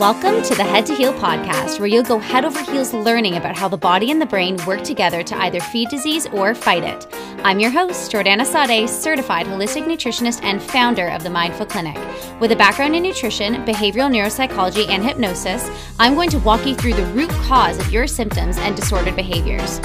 Welcome to the Head to Heal podcast, where you'll go head over heels learning about how the body and the brain work together to either feed disease or fight it. I'm your host, Jordana Sade, certified holistic nutritionist and founder of the Mindful Clinic. With a background in nutrition, behavioral neuropsychology, and hypnosis, I'm going to walk you through the root cause of your symptoms and disordered behaviors.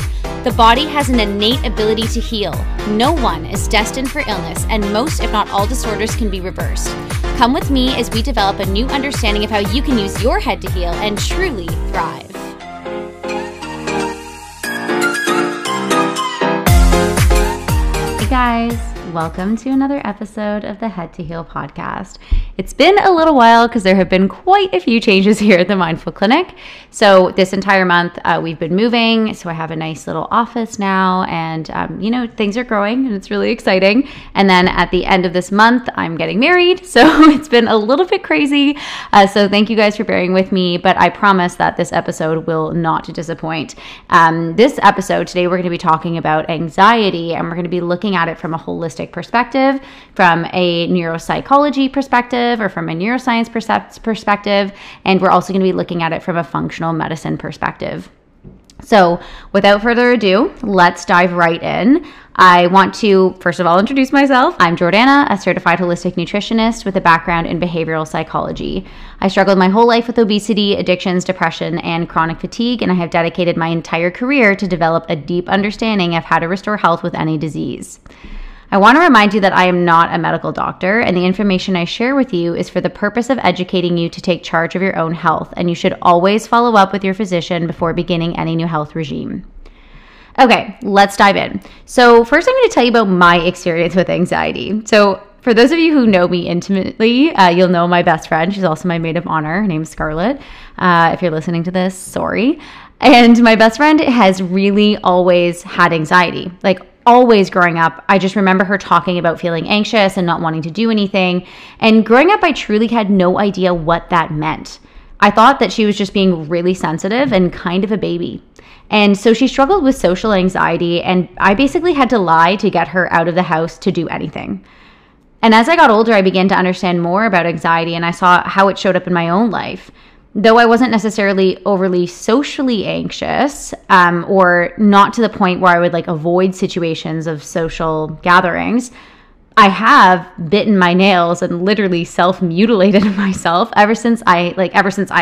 The body has an innate ability to heal. No one is destined for illness, and most, if not all, disorders can be reversed. Come with me as we develop a new understanding of how you can use your head to heal and truly thrive. Hey guys, welcome to another episode of the Head to Heal podcast. It's been a little while because there have been quite a few changes here at the Mindful Clinic. So this entire month we've been moving. So I have a nice little office now and, things are growing and it's really exciting. And then at the end of this month, I'm getting married. So it's been a little bit crazy. So thank you guys for bearing with me, but I promise that this episode will not disappoint. This episode today, we're going to be talking about anxiety and we're going to be looking at it from a holistic perspective, from a neuropsychology perspective, or from a neuroscience perspective, and we're also going to be looking at it from a functional medicine perspective. So without further ado, let's dive right in. I want to, first of all, introduce myself. I'm Jordana, a certified holistic nutritionist with a background in behavioral psychology. I struggled my whole life with obesity, addictions, depression, and chronic fatigue, and I have dedicated my entire career to develop a deep understanding of how to restore health with any disease. I want to remind you that I am not a medical doctor, and the information I share with you is for the purpose of educating you to take charge of your own health, and you should always follow up with your physician before beginning any new health regime. Okay, let's dive in. So first I'm going to tell you about my experience with anxiety. So for those of you who know me intimately, you'll know my best friend. She's also my maid of honor. Her name's Scarlett. If you're listening to this, sorry. And my best friend has really always had anxiety. Always growing up, I just remember her talking about feeling anxious and not wanting to do anything. And growing up, I truly had no idea what that meant. I thought that she was just being really sensitive and kind of a baby. And so she struggled with social anxiety, and I basically had to lie to get her out of the house to do anything. And as I got older, I began to understand more about anxiety, and I saw how it showed up in my own life. Though I wasn't necessarily overly socially anxious, or not to the point where I would avoid situations of social gatherings, I have bitten my nails and literally self-mutilated myself ever since I've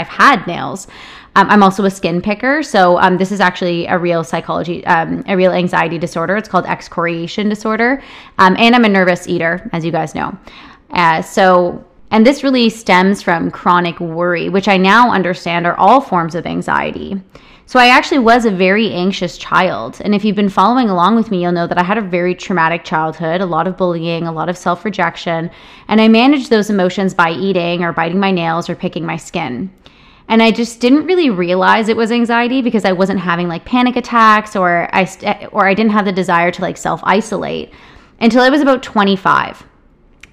had nails. I'm also a skin picker, so this is actually a real anxiety disorder. It's called excoriation disorder, and I'm a nervous eater, as you guys know. And this really stems from chronic worry, which I now understand are all forms of anxiety. So I actually was a very anxious child. And if you've been following along with me, you'll know that I had a very traumatic childhood, a lot of bullying, a lot of self-rejection. And I managed those emotions by eating or biting my nails or picking my skin. And I just didn't really realize it was anxiety because I wasn't having panic attacks or I didn't have the desire to self-isolate until I was about 25.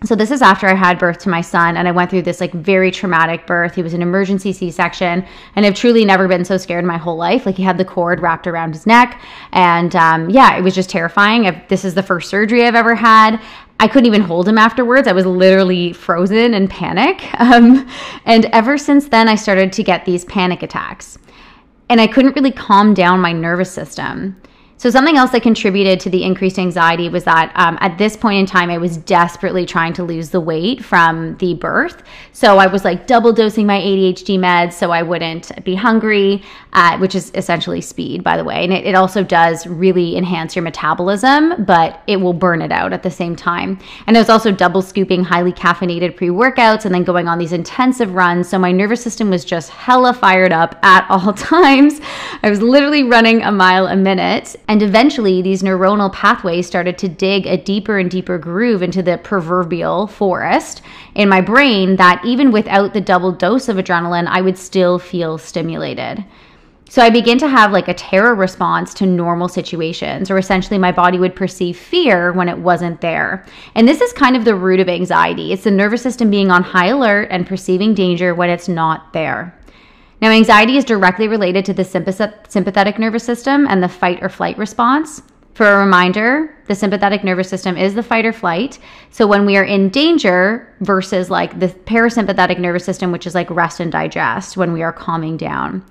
So this is after I had birth to my son, and I went through this very traumatic birth. He was an emergency C-section, and I've truly never been so scared in my whole life. He had the cord wrapped around his neck, and it was just terrifying. This is the first surgery I've ever had. I couldn't even hold him afterwards. I was literally frozen in panic. And ever since then, I started to get these panic attacks, and I couldn't really calm down my nervous system. So something else that contributed to the increased anxiety was that at this point in time, I was desperately trying to lose the weight from the birth. So I was double dosing my ADHD meds so I wouldn't be hungry, which is essentially speed, by the way. And it also does really enhance your metabolism, but it will burn it out at the same time. And I was also double scooping highly caffeinated pre-workouts and then going on these intensive runs. So my nervous system was just hella fired up at all times. I was literally running a mile a minute. And eventually, these neuronal pathways started to dig a deeper and deeper groove into the proverbial forest in my brain that even without the double dose of adrenaline, I would still feel stimulated. So I began to have a terror response to normal situations, or essentially my body would perceive fear when it wasn't there. And this is kind of the root of anxiety. It's the nervous system being on high alert and perceiving danger when it's not there. Now, anxiety is directly related to the sympathetic nervous system and the fight or flight response. For a reminder, the sympathetic nervous system is the fight or flight. So when we are in danger versus like the parasympathetic nervous system, which is like rest and digest when we are calming down.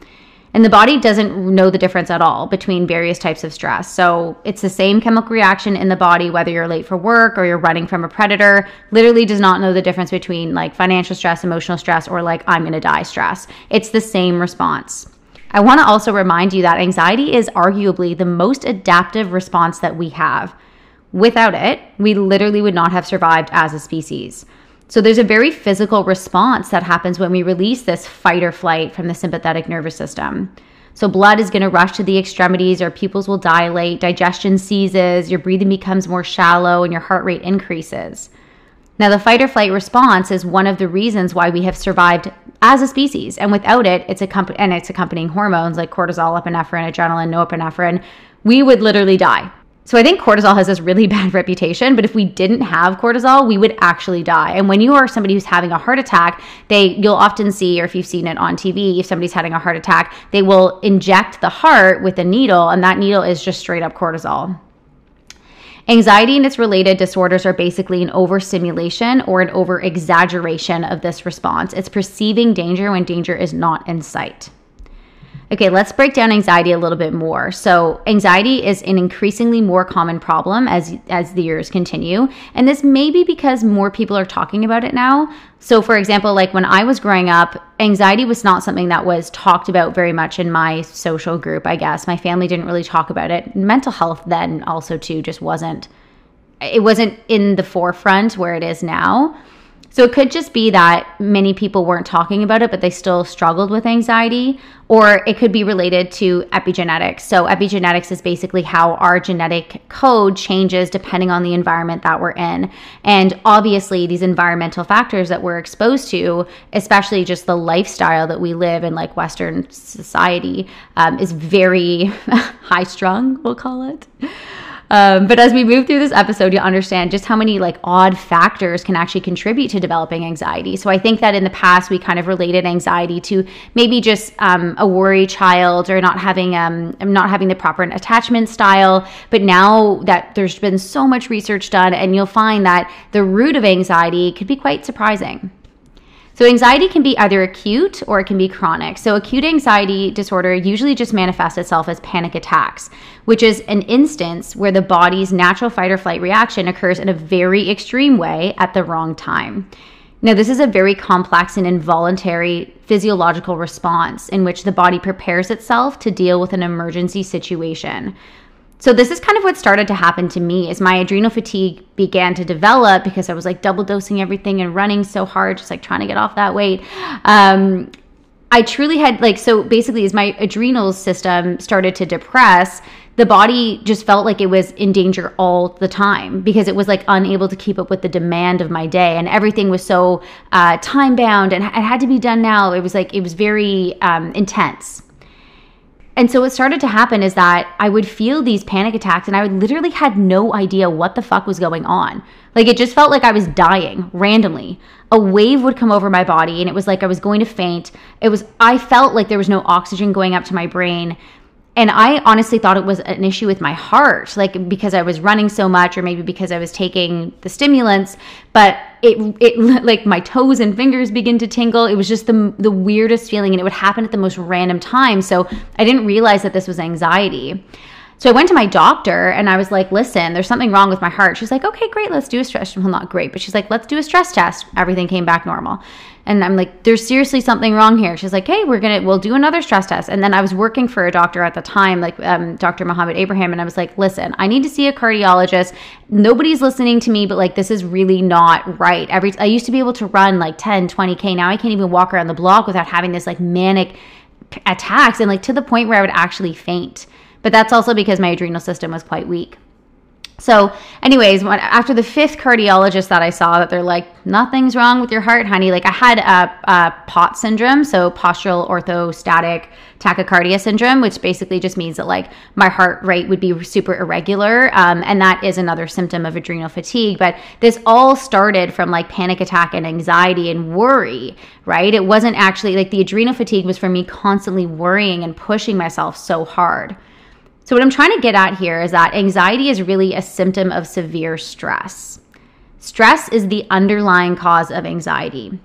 And the body doesn't know the difference at all between various types of stress. So it's the same chemical reaction in the body, whether you're late for work or you're running from a predator, literally does not know the difference between like financial stress, emotional stress, or like I'm going to die stress. It's the same response. I want to also remind you that anxiety is arguably the most adaptive response that we have. Without it, we literally would not have survived as a species. So there's a very physical response that happens when we release this fight or flight from the sympathetic nervous system. So blood is going to rush to the extremities, our pupils will dilate, digestion ceases, your breathing becomes more shallow, and your heart rate increases. Now, the fight or flight response is one of the reasons why we have survived as a species. And without it, it's accompanying hormones like cortisol, epinephrine, adrenaline, norepinephrine, we would literally die. So I think cortisol has this really bad reputation, but if we didn't have cortisol, we would actually die. And when you are somebody who's having a heart attack, you'll often see, or if you've seen it on TV, if somebody's having a heart attack, they will inject the heart with a needle, and that needle is just straight up cortisol. Anxiety and its related disorders are basically an overstimulation or an over-exaggeration of this response. It's perceiving danger when danger is not in sight. Okay, let's break down anxiety a little bit more. So anxiety is an increasingly more common problem as the years continue. And this may be because more people are talking about it now. So for example, like when I was growing up, anxiety was not something that was talked about very much in my social group, I guess. My family didn't really talk about it. Mental health then also too just wasn't in the forefront where it is now. So it could just be that many people weren't talking about it, but they still struggled with anxiety, or it could be related to epigenetics. So epigenetics is basically how our genetic code changes depending on the environment that we're in. And obviously these environmental factors that we're exposed to, especially just the lifestyle that we live in, like Western society, is very high strung, we'll call it. But as we move through this episode, you'll understand just how many like odd factors can actually contribute to developing anxiety. So I think that in the past, we kind of related anxiety to maybe just a worry child or not having the proper attachment style. But now that there's been so much research done, and you'll find that the root of anxiety could be quite surprising. So anxiety can be either acute or it can be chronic. So acute anxiety disorder usually just manifests itself as panic attacks, which is an instance where the body's natural fight or flight reaction occurs in a very extreme way at the wrong time. Now, this is a very complex and involuntary physiological response in which the body prepares itself to deal with an emergency situation. So this is kind of what started to happen to me is my adrenal fatigue began to develop because I was like double dosing everything and running so hard, just like trying to get off that weight. I truly had like, so basically as my adrenal system started to depress, the body just felt like it was in danger all the time because it was like unable to keep up with the demand of my day, and everything was so time bound and it had to be done now. It was like, it was very intense. And so what started to happen is that I would feel these panic attacks and I literally had no idea what the fuck was going on. Like it just felt like I was dying randomly. A wave would come over my body and it was like I was going to faint. I felt like there was no oxygen going up to my brain. And I honestly thought it was an issue with my heart, like because I was running so much or maybe because I was taking the stimulants, but it like my toes and fingers begin to tingle. It was just the weirdest feeling, and it would happen at the most random time. So I didn't realize that this was anxiety. So I went to my doctor and I was like, listen, there's something wrong with my heart. She's like, okay, great. Let's do a stress test. Well, not great, but she's like, let's do a stress test. Everything came back normal. And I'm like, there's seriously something wrong here. She's like, hey, we'll do another stress test. And then I was working for a doctor at the time, like Dr. Mohammed Abraham. And I was like, listen, I need to see a cardiologist. Nobody's listening to me, but like, this is really not right. I used to be able to run like 10, 20K. Now I can't even walk around the block without having this like manic attacks. And like to the point where I would actually faint. But that's also because my adrenal system was quite weak. So anyways, after the fifth cardiologist that I saw, that they're like, nothing's wrong with your heart, honey. Like I had a POTS syndrome, so postural orthostatic tachycardia syndrome, which basically just means that like my heart rate would be super irregular. And that is another symptom of adrenal fatigue. But this all started from like panic attack and anxiety and worry, right? It wasn't actually like the adrenal fatigue was for me constantly worrying and pushing myself so hard. So what I'm trying to get at here is that anxiety is really a symptom of severe stress. Stress is the underlying cause of anxiety.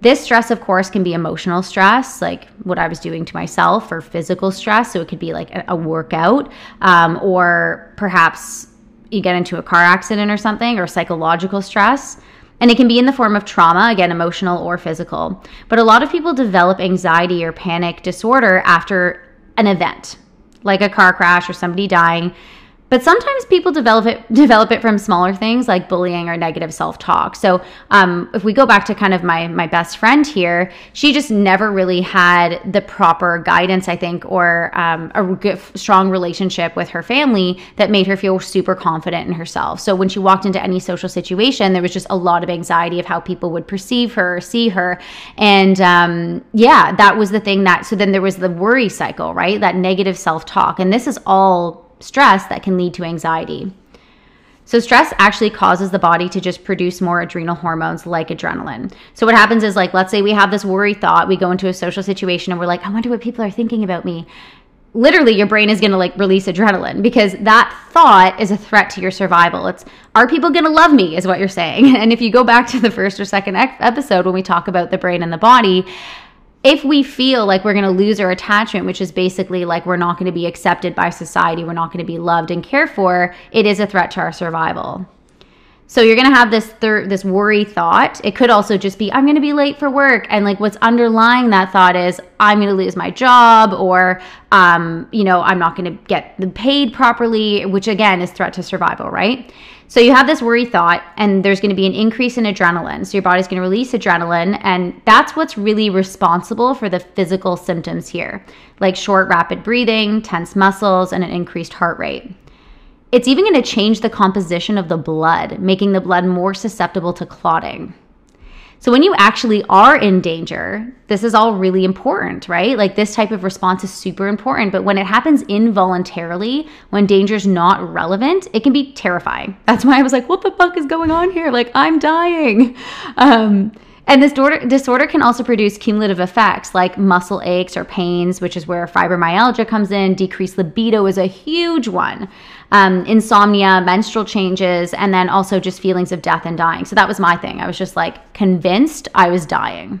This stress, of course, can be emotional stress, like what I was doing to myself, or physical stress. So it could be like a workout, or perhaps you get into a car accident or something, or psychological stress. And it can be in the form of trauma, again, emotional or physical. But a lot of people develop anxiety or panic disorder after an event, like a car crash or somebody dying. But sometimes people develop it from smaller things like bullying or negative self-talk. So if we go back to kind of my best friend here, she just never really had the proper guidance, I think, or a good, strong relationship with her family that made her feel super confident in herself. So when she walked into any social situation, there was just a lot of anxiety of how people would perceive her or see her. And yeah, that was the thing that, so then there was the worry cycle, right? That negative self-talk. And this is all stress that can lead to anxiety. So stress actually causes the body to just produce more adrenal hormones like adrenaline. So what happens is, like, let's say we have this worry thought, we go into a social situation and we're like, I wonder what people are thinking about me. Literally, your brain is going to like release adrenaline, because that thought is a threat to your survival. It's, are people going to love me, is what you're saying. And if you go back to the first or second episode when we talk about the brain and the body, if we feel like we're going to lose our attachment, which is basically like we're not going to be accepted by society, we're not going to be loved and cared for, it is a threat to our survival. So you're going to have this worry thought. It could also just be, I'm going to be late for work. And like what's underlying that thought is, I'm going to lose my job, or, you know, I'm not going to get paid properly, which again is threat to survival, right? So you have this worry thought, and there's going to be an increase in adrenaline. So your body's going to release adrenaline, and that's what's really responsible for the physical symptoms here, like short, rapid breathing, tense muscles, and an increased heart rate. It's even going to change the composition of the blood, making the blood more susceptible to clotting. So when you actually are in danger, this is all really important, right? Like this type of response is super important, but when it happens involuntarily, when danger's not relevant, it can be terrifying. That's why I was like, what the fuck is going on here? Like, I'm dying. And this disorder can also produce cumulative effects like muscle aches or pains, which is where fibromyalgia comes in. Decreased libido is a huge one. Insomnia, menstrual changes, and then also just feelings of death and dying. So that was my thing. I was just like convinced I was dying.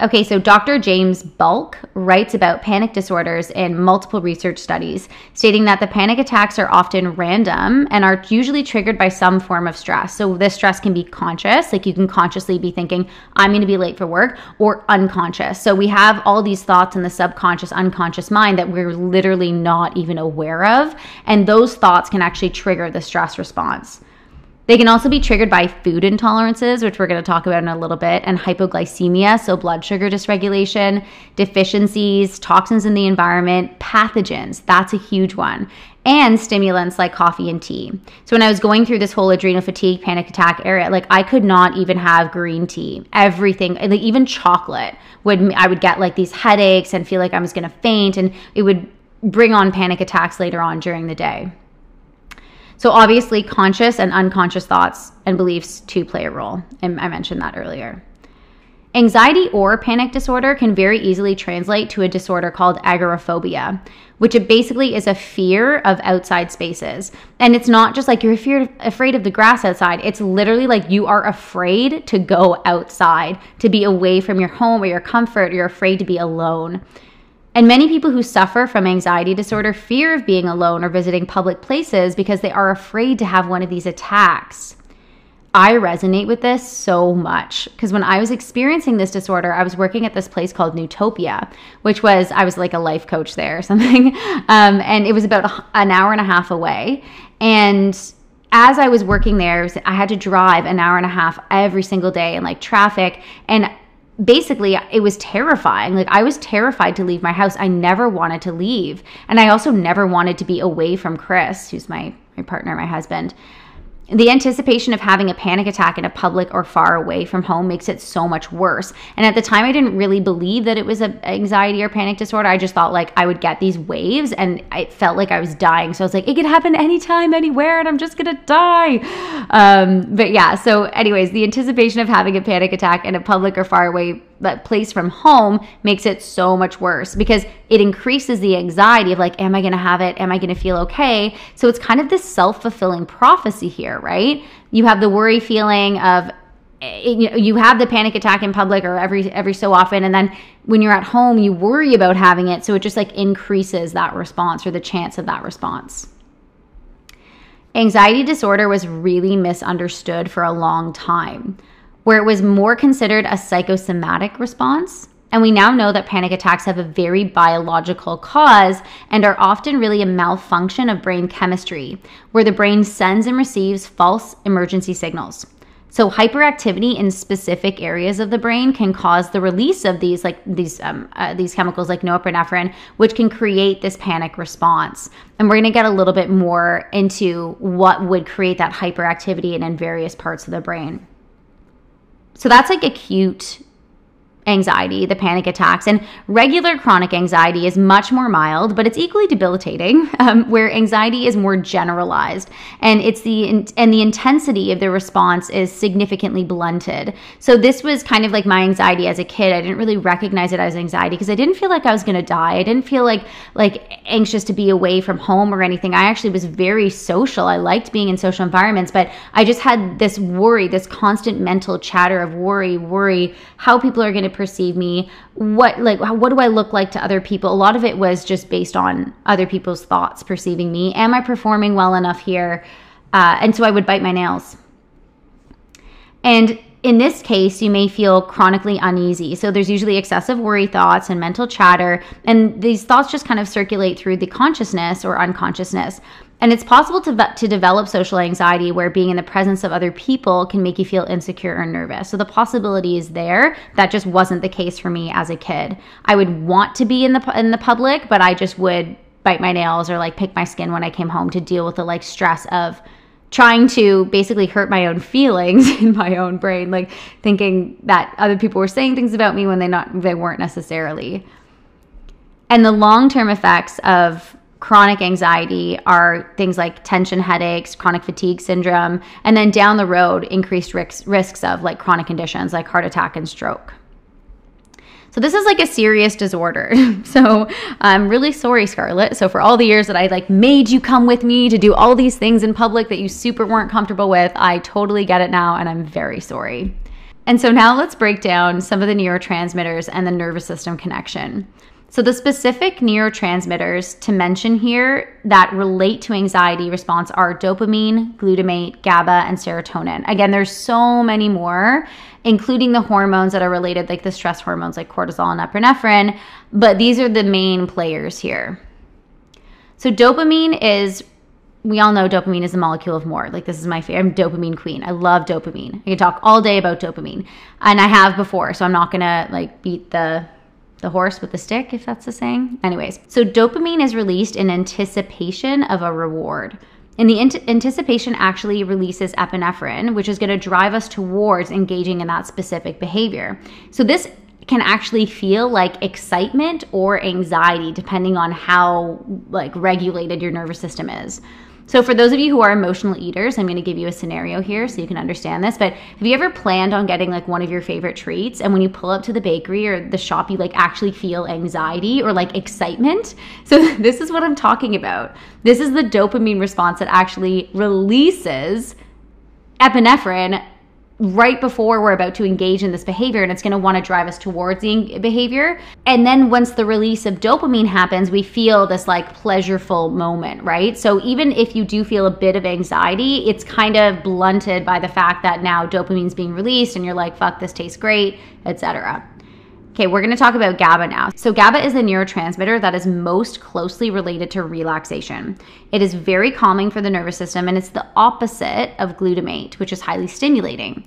Okay, so Dr. James Bulk writes about panic disorders in multiple research studies, stating that the panic attacks are often random and are usually triggered by some form of stress. So this stress can be conscious, like you can consciously be thinking, I'm going to be late for work, or unconscious. So we have all these thoughts in the subconscious, unconscious mind that we're literally not even aware of. And those thoughts can actually trigger the stress response. They can also be triggered by food intolerances, which we're going to talk about in a little bit, and hypoglycemia, so blood sugar dysregulation, deficiencies, toxins in the environment, pathogens, that's a huge one, and stimulants like coffee and tea. So when I was going through this whole adrenal fatigue, panic attack area, like I could not even have green tea, everything, like even chocolate, I would get like these headaches and feel like I was going to faint, and it would bring on panic attacks later on during the day. So obviously conscious and unconscious thoughts and beliefs too play a role, and I mentioned that earlier. Anxiety or panic disorder can very easily translate to a disorder called agoraphobia, which basically is a fear of outside spaces. And it's not just like you're afraid of the grass outside. It's literally like you are afraid to go outside, to be away from your home or your comfort, or you're afraid to be alone. And many people who suffer from anxiety disorder fear of being alone or visiting public places because they are afraid to have one of these attacks. I resonate with this so much because when I was experiencing this disorder, I was working at this place called Newtopia, which was, I was like a life coach there or something. And it was about an hour and a half away. And as I was working there, I had to drive an hour and a half every single day in like traffic. And basically, it was terrifying. Like I was terrified to leave my house. I never wanted to leave. And I also never wanted to be away from Chris, who's my partner, my husband. The anticipation of having a panic attack in a public or far away from home makes it so much worse. And at the time, I didn't really believe that it was an anxiety or panic disorder. I just thought like I would get these waves and I felt like I was dying. So I was like, it could happen anytime, anywhere, and I'm just going to die. But yeah, so anyways, the anticipation of having a panic attack in a public or far away place from home makes it so much worse, because it increases the anxiety of like, am I going to have it? Am I going to feel okay? So it's kind of this self-fulfilling prophecy here, right? You have the worry feeling of, you have the panic attack in public or every so often, and then when you're at home, you worry about having it. So it just like increases that response or the chance of that response. Anxiety disorder was really misunderstood for a long time, where it was more considered a psychosomatic response. And we now know that panic attacks have a very biological cause and are often really a malfunction of brain chemistry, where the brain sends and receives false emergency signals. So hyperactivity in specific areas of the brain can cause the release of these chemicals like norepinephrine, which can create this panic response. And we're going to get a little bit more into what would create that hyperactivity and in various parts of the brain. So that's like acute anxiety, the panic attacks. And regular chronic anxiety is much more mild, but it's equally debilitating, where anxiety is more generalized, and the intensity of the response is significantly blunted. So this was kind of like my anxiety as a kid. I didn't really recognize it as anxiety because I didn't feel like I was going to die. I didn't feel like anxious to be away from home or anything. I actually was very social. I liked being in social environments, but I just had this worry, this constant mental chatter of worry, how people are going to perceive me, what do I look like to other people. A lot of it was just based on other people's thoughts perceiving me. Am I performing well enough here? And so I would bite my nails. And in this case, you may feel chronically uneasy. So there's usually excessive worry thoughts and mental chatter, and these thoughts just kind of circulate through the consciousness or unconsciousness. And it's possible to develop social anxiety where being in the presence of other people can make you feel insecure or nervous. So the possibility is there. That just wasn't the case for me as a kid. I would want to be in the public, but I just would bite my nails or like pick my skin when I came home to deal with the like stress of trying to basically hurt my own feelings in my own brain, like thinking that other people were saying things about me when they weren't necessarily. And the long-term effects of chronic anxiety are things like tension headaches, chronic fatigue syndrome, and then down the road, increased risks of like chronic conditions like heart attack and stroke. So this is like a serious disorder. So I'm really sorry, Scarlett. So for all the years that I like made you come with me to do all these things in public that you super weren't comfortable with, I totally get it now, and I'm very sorry. And so now let's break down some of the neurotransmitters and the nervous system connection. So the specific neurotransmitters to mention here that relate to anxiety response are dopamine, glutamate, GABA, and serotonin. Again, there's so many more, including the hormones that are related, like the stress hormones like cortisol and epinephrine, but these are the main players here. So dopamine is, we all know dopamine is the molecule of more. Like this is my favorite, I'm dopamine queen. I love dopamine. I can talk all day about dopamine, and I have before, so I'm not gonna like beat the horse with the stick, if that's the saying. Anyways, so dopamine is released in anticipation of a reward. And the anticipation actually releases epinephrine, which is going to drive us towards engaging in that specific behavior. So this can actually feel like excitement or anxiety, depending on how like regulated your nervous system is. So for those of you who are emotional eaters, I'm going to give you a scenario here so you can understand this. But have you ever planned on getting like one of your favorite treats, and when you pull up to the bakery or the shop, you like actually feel anxiety or like excitement? So this is what I'm talking about. This is the dopamine response that actually releases epinephrine right before we're about to engage in this behavior, and it's going to want to drive us towards the behavior. And then once the release of dopamine happens, we feel this like pleasureful moment, right? So even if you do feel a bit of anxiety, it's kind of blunted by the fact that now dopamine's being released and you're like, fuck, this tastes great, etc. Okay, we're going to talk about GABA now. So GABA is the neurotransmitter that is most closely related to relaxation. It is very calming for the nervous system, and it's the opposite of glutamate, which is highly stimulating.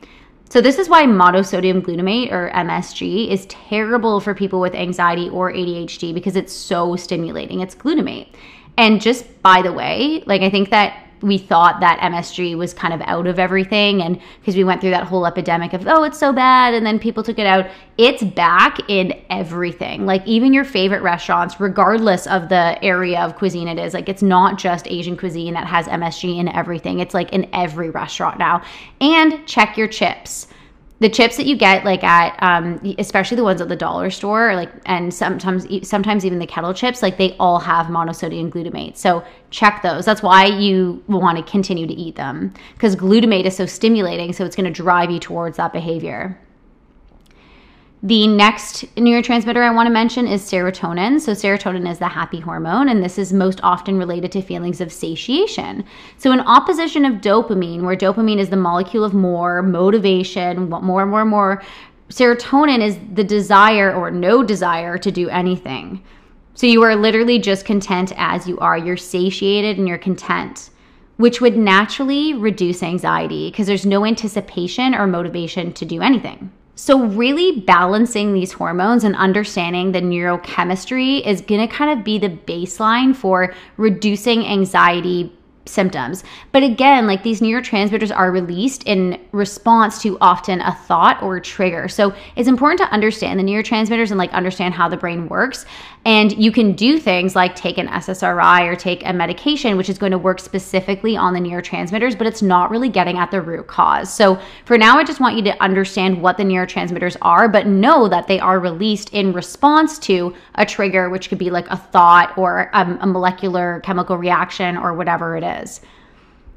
So this is why monosodium glutamate, or MSG, is terrible for people with anxiety or ADHD, because it's so stimulating. It's glutamate. And just by the way, like I think that we thought that MSG was kind of out of everything, and because we went through that whole epidemic of, oh, it's so bad, and then people took it out. It's back in everything, like even your favorite restaurants, regardless of the area of cuisine it is. Like it's not just Asian cuisine that has MSG in everything. It's like in every restaurant now. And check your chips. the chips that you get like at, especially the ones at the dollar store, like, and sometimes even the kettle chips, like they all have monosodium glutamate. So check those. That's why you want to continue to eat them, because glutamate is so stimulating. So it's going to drive you towards that behavior. The next neurotransmitter I want to mention is serotonin. So serotonin is the happy hormone, and this is most often related to feelings of satiation. So in opposition of dopamine, where dopamine is the molecule of more, motivation, want more, more, more, serotonin is the desire or no desire to do anything. So you are literally just content as you are. You're satiated and you're content, which would naturally reduce anxiety because there's no anticipation or motivation to do anything. So really balancing these hormones and understanding the neurochemistry is going to kind of be the baseline for reducing anxiety symptoms. But again, like, these neurotransmitters are released in response to often a thought or a trigger. So it's important to understand the neurotransmitters and like understand how the brain works. And you can do things like take an SSRI or take a medication, which is going to work specifically on the neurotransmitters, but it's not really getting at the root cause. So for now, I just want you to understand what the neurotransmitters are, but know that they are released in response to a trigger, which could be like a thought or a molecular chemical reaction or whatever it is.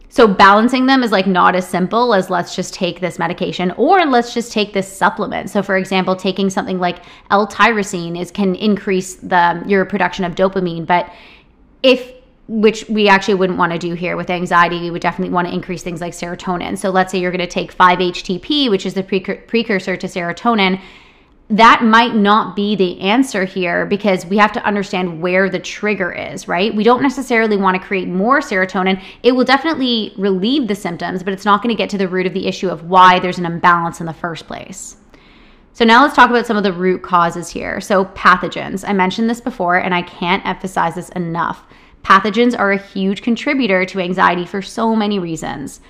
So balancing them is like not as simple as let's just take this medication or let's just take this supplement. So for example, taking something like L-tyrosine can increase your production of dopamine, but which we actually wouldn't want to do here with anxiety. We would definitely want to increase things like serotonin. So let's say you're going to take 5-HTP, which is the precursor to serotonin. That might not be the answer here because we have to understand where the trigger is, right? We don't necessarily want to create more serotonin. It will definitely relieve the symptoms, but it's not going to get to the root of the issue of why there's an imbalance in the first place. So now let's talk about some of the root causes here. So pathogens. I mentioned this before, and I can't emphasize this enough. Pathogens are a huge contributor to anxiety for so many reasons.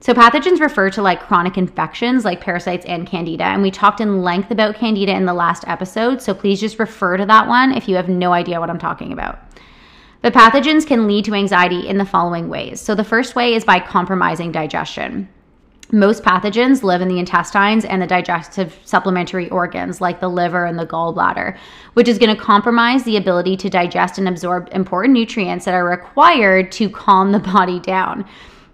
So pathogens refer to like chronic infections like parasites and Candida. And we talked in length about Candida in the last episode. So please just refer to that one if you have no idea what I'm talking about. But pathogens can lead to anxiety in the following ways. So the first way is by compromising digestion. Most pathogens live in the intestines and the digestive supplementary organs like the liver and the gallbladder, which is going to compromise the ability to digest and absorb important nutrients that are required to calm the body down.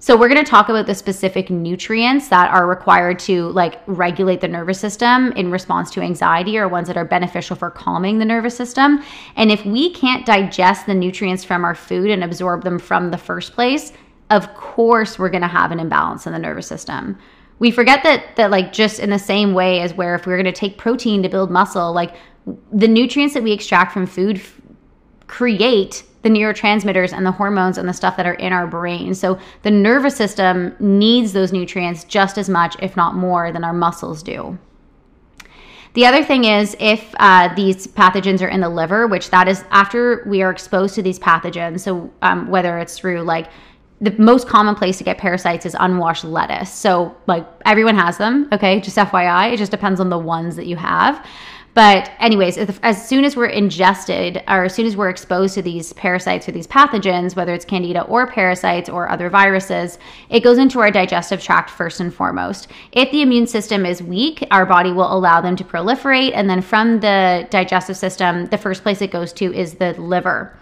So we're going to talk about the specific nutrients that are required to like regulate the nervous system in response to anxiety, or ones that are beneficial for calming the nervous system. And if we can't digest the nutrients from our food and absorb them from the first place, of course, we're going to have an imbalance in the nervous system. We forget that like just in the same way as where if we're going to take protein to build muscle, like the nutrients that we extract from food create the neurotransmitters and the hormones and the stuff that are in our brain. So the nervous system needs those nutrients just as much, if not more, than our muscles do. The other thing is if these pathogens are in the liver, which that is after we are exposed to these pathogens. So whether it's through like the most common place to get parasites is unwashed lettuce. So like everyone has them, okay? Just FYI, it just depends on the ones that you have. But anyways, as soon as we're ingested or as soon as we're exposed to these parasites or these pathogens, whether it's Candida or parasites or other viruses, it goes into our digestive tract first and foremost. If the immune system is weak, our body will allow them to proliferate. And then from the digestive system, the first place it goes to is the liver.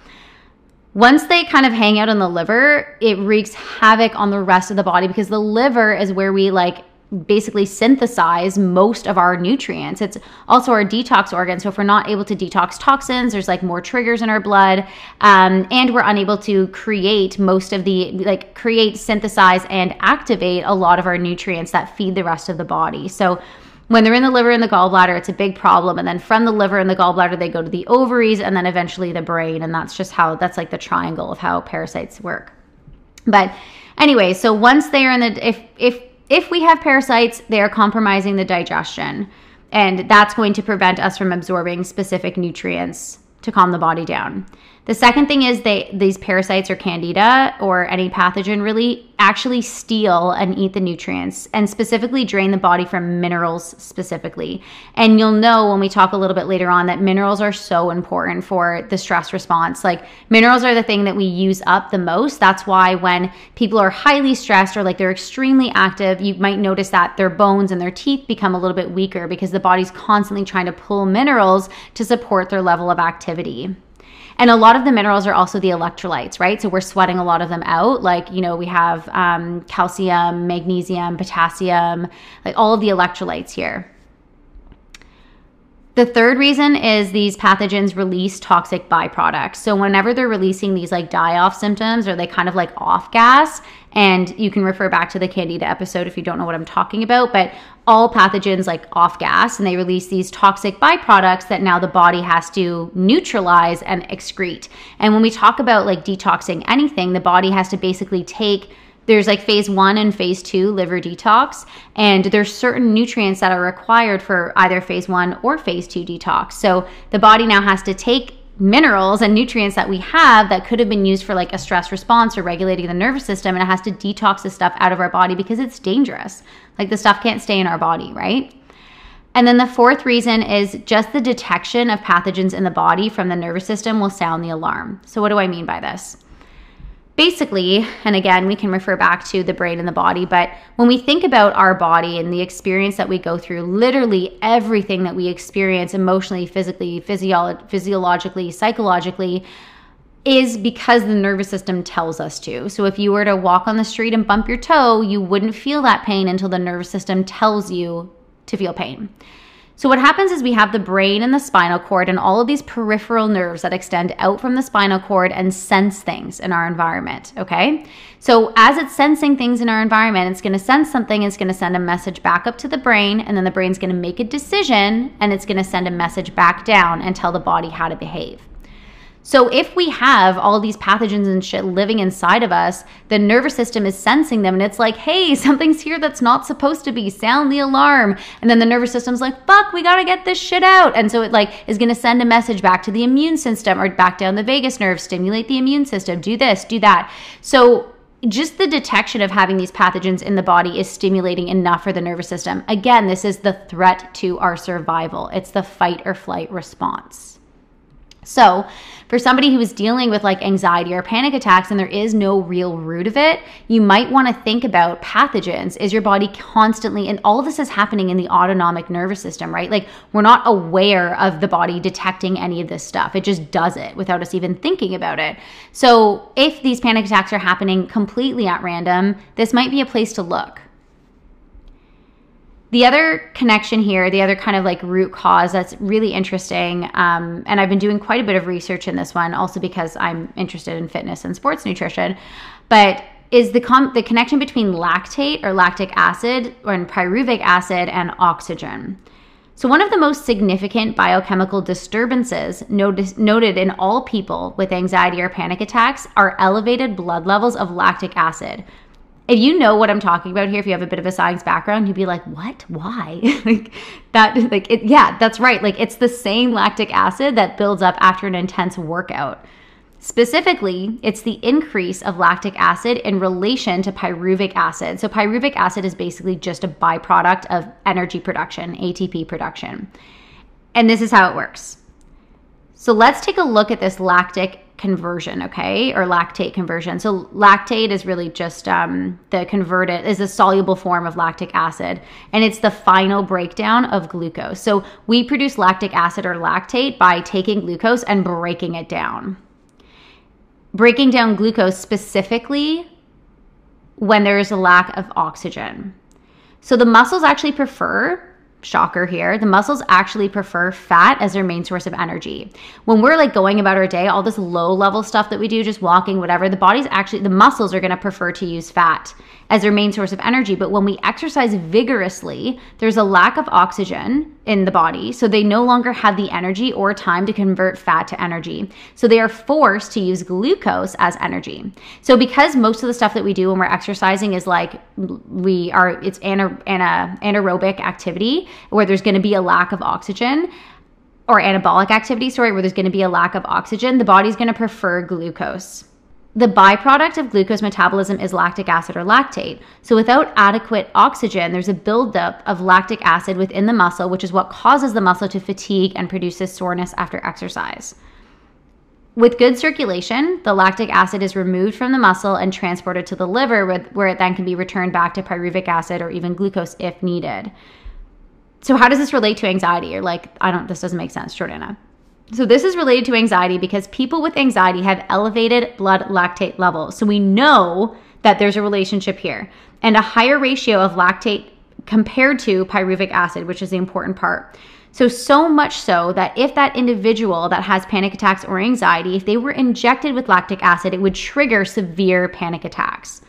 Once they kind of hang out in the liver, it wreaks havoc on the rest of the body because the liver is where we like basically synthesize most of our nutrients. It's also our detox organ. So if we're not able to detox toxins, there's like more triggers in our blood, and we're unable to create most of the like create, synthesize, and activate a lot of our nutrients that feed the rest of the body. So when they're in the liver and the gallbladder, it's a big problem. And then from the liver and the gallbladder, they go to the ovaries and then eventually the brain. And that's just how that's like the triangle of how parasites work. But anyway, so once they are in the if we have parasites, they are compromising the digestion, and that's going to prevent us from absorbing specific nutrients to calm the body down. The second thing is these parasites or Candida or any pathogen really actually steal and eat the nutrients and specifically drain the body from minerals specifically. And you'll know when we talk a little bit later on that minerals are so important for the stress response. Like minerals are the thing that we use up the most. That's why when people are highly stressed or like they're extremely active, you might notice that their bones and their teeth become a little bit weaker because the body's constantly trying to pull minerals to support their level of activity. And a lot of the minerals are also the electrolytes, right? So we're sweating a lot of them out. Like, you know, we have calcium, magnesium, potassium, like all of the electrolytes here. The third reason is these pathogens release toxic byproducts. So whenever they're releasing these like die-off symptoms or they kind of like off-gas, and you can refer back to the Candida episode if you don't know what I'm talking about, but all pathogens like off-gas and they release these toxic byproducts that now the body has to neutralize and excrete. And when we talk about like detoxing anything, the body has to basically take there's like phase 1 and phase 2 liver detox, and there's certain nutrients that are required for either phase 1 or phase 2 detox. So the body now has to take minerals and nutrients that we have that could have been used for like a stress response or regulating the nervous system, and it has to detox the stuff out of our body because it's dangerous. Like the stuff can't stay in our body, right? And then the fourth reason is just the detection of pathogens in the body from the nervous system will sound the alarm. So what do I mean by this? Basically, and again, we can refer back to the brain and the body, but when we think about our body and the experience that we go through, literally everything that we experience emotionally, physically, physiologically, psychologically, is because the nervous system tells us to. So if you were to walk on the street and bump your toe, you wouldn't feel that pain until the nervous system tells you to feel pain. So what happens is we have the brain and the spinal cord and all of these peripheral nerves that extend out from the spinal cord and sense things in our environment, okay? So as it's sensing things in our environment, it's going to sense something, it's going to send a message back up to the brain, and then the brain's going to make a decision, and it's going to send a message back down and tell the body how to behave. So if we have all these pathogens and shit living inside of us, the nervous system is sensing them and it's like, hey, something's here that's not supposed to be, sound the alarm. And then the nervous system's like, fuck, we gotta get this shit out. And so it like is gonna send a message back to the immune system or back down the vagus nerve, stimulate the immune system, do this, do that. So just the detection of having these pathogens in the body is stimulating enough for the nervous system. Again, this is the threat to our survival. It's the fight or flight response. So for somebody who is dealing with like anxiety or panic attacks and there is no real root of it, you might want to think about pathogens. Is your body constantly, and all of this is happening in the autonomic nervous system, right? Like we're not aware of the body detecting any of this stuff. It just does it without us even thinking about it. So if these panic attacks are happening completely at random, this might be a place to look. The other connection here, the other kind of like root cause that's really interesting, and I've been doing quite a bit of research in this one also because I'm interested in fitness and sports nutrition, but is the connection between lactate or lactic acid or pyruvic acid and oxygen. So one of the most significant biochemical disturbances noted in all people with anxiety or panic attacks are elevated blood levels of lactic acid. If you know what I'm talking about here, if you have a bit of a science background, you'd be like, what? Why? Yeah, that's right. Like it's the same lactic acid that builds up after an intense workout. Specifically, it's the increase of lactic acid in relation to pyruvic acid. So pyruvic acid is basically just a byproduct of energy production, ATP production. And this is how it works. So let's take a look at this lactic conversion, okay, or lactate conversion. So lactate is really just the soluble form of lactic acid, and it's the final breakdown of glucose. So we produce lactic acid or lactate by taking glucose and breaking it down. Breaking down glucose specifically when there is a lack of oxygen. So the muscles actually prefer, shocker here, the muscles actually prefer fat as their main source of energy. When we're like going about our day, all this low level stuff that we do, just walking, whatever, the muscles are going to prefer to use fat as their main source of energy. But when we exercise vigorously, there's a lack of oxygen in the body. So they no longer have the energy or time to convert fat to energy. So they are forced to use glucose as energy. So because most of the stuff that we do when we're exercising is like it's anaerobic activity where there's going to be a lack of oxygen, or anabolic activity, sorry, where there's going to be a lack of oxygen, the body's going to prefer glucose. The byproduct of glucose metabolism is lactic acid or lactate. So without adequate oxygen, there's a buildup of lactic acid within the muscle, which is what causes the muscle to fatigue and produces soreness after exercise. With good circulation, the lactic acid is removed from the muscle and transported to the liver, where it then can be returned back to pyruvic acid or even glucose if needed. So how does this relate to anxiety? You're like, this doesn't make sense, Jordana. So this is related to anxiety because people with anxiety have elevated blood lactate levels. So we know that there's a relationship here, and a higher ratio of lactate compared to pyruvic acid, which is the important part. So much so that if that individual that has panic attacks or anxiety, if they were injected with lactic acid, it would trigger severe panic attacks.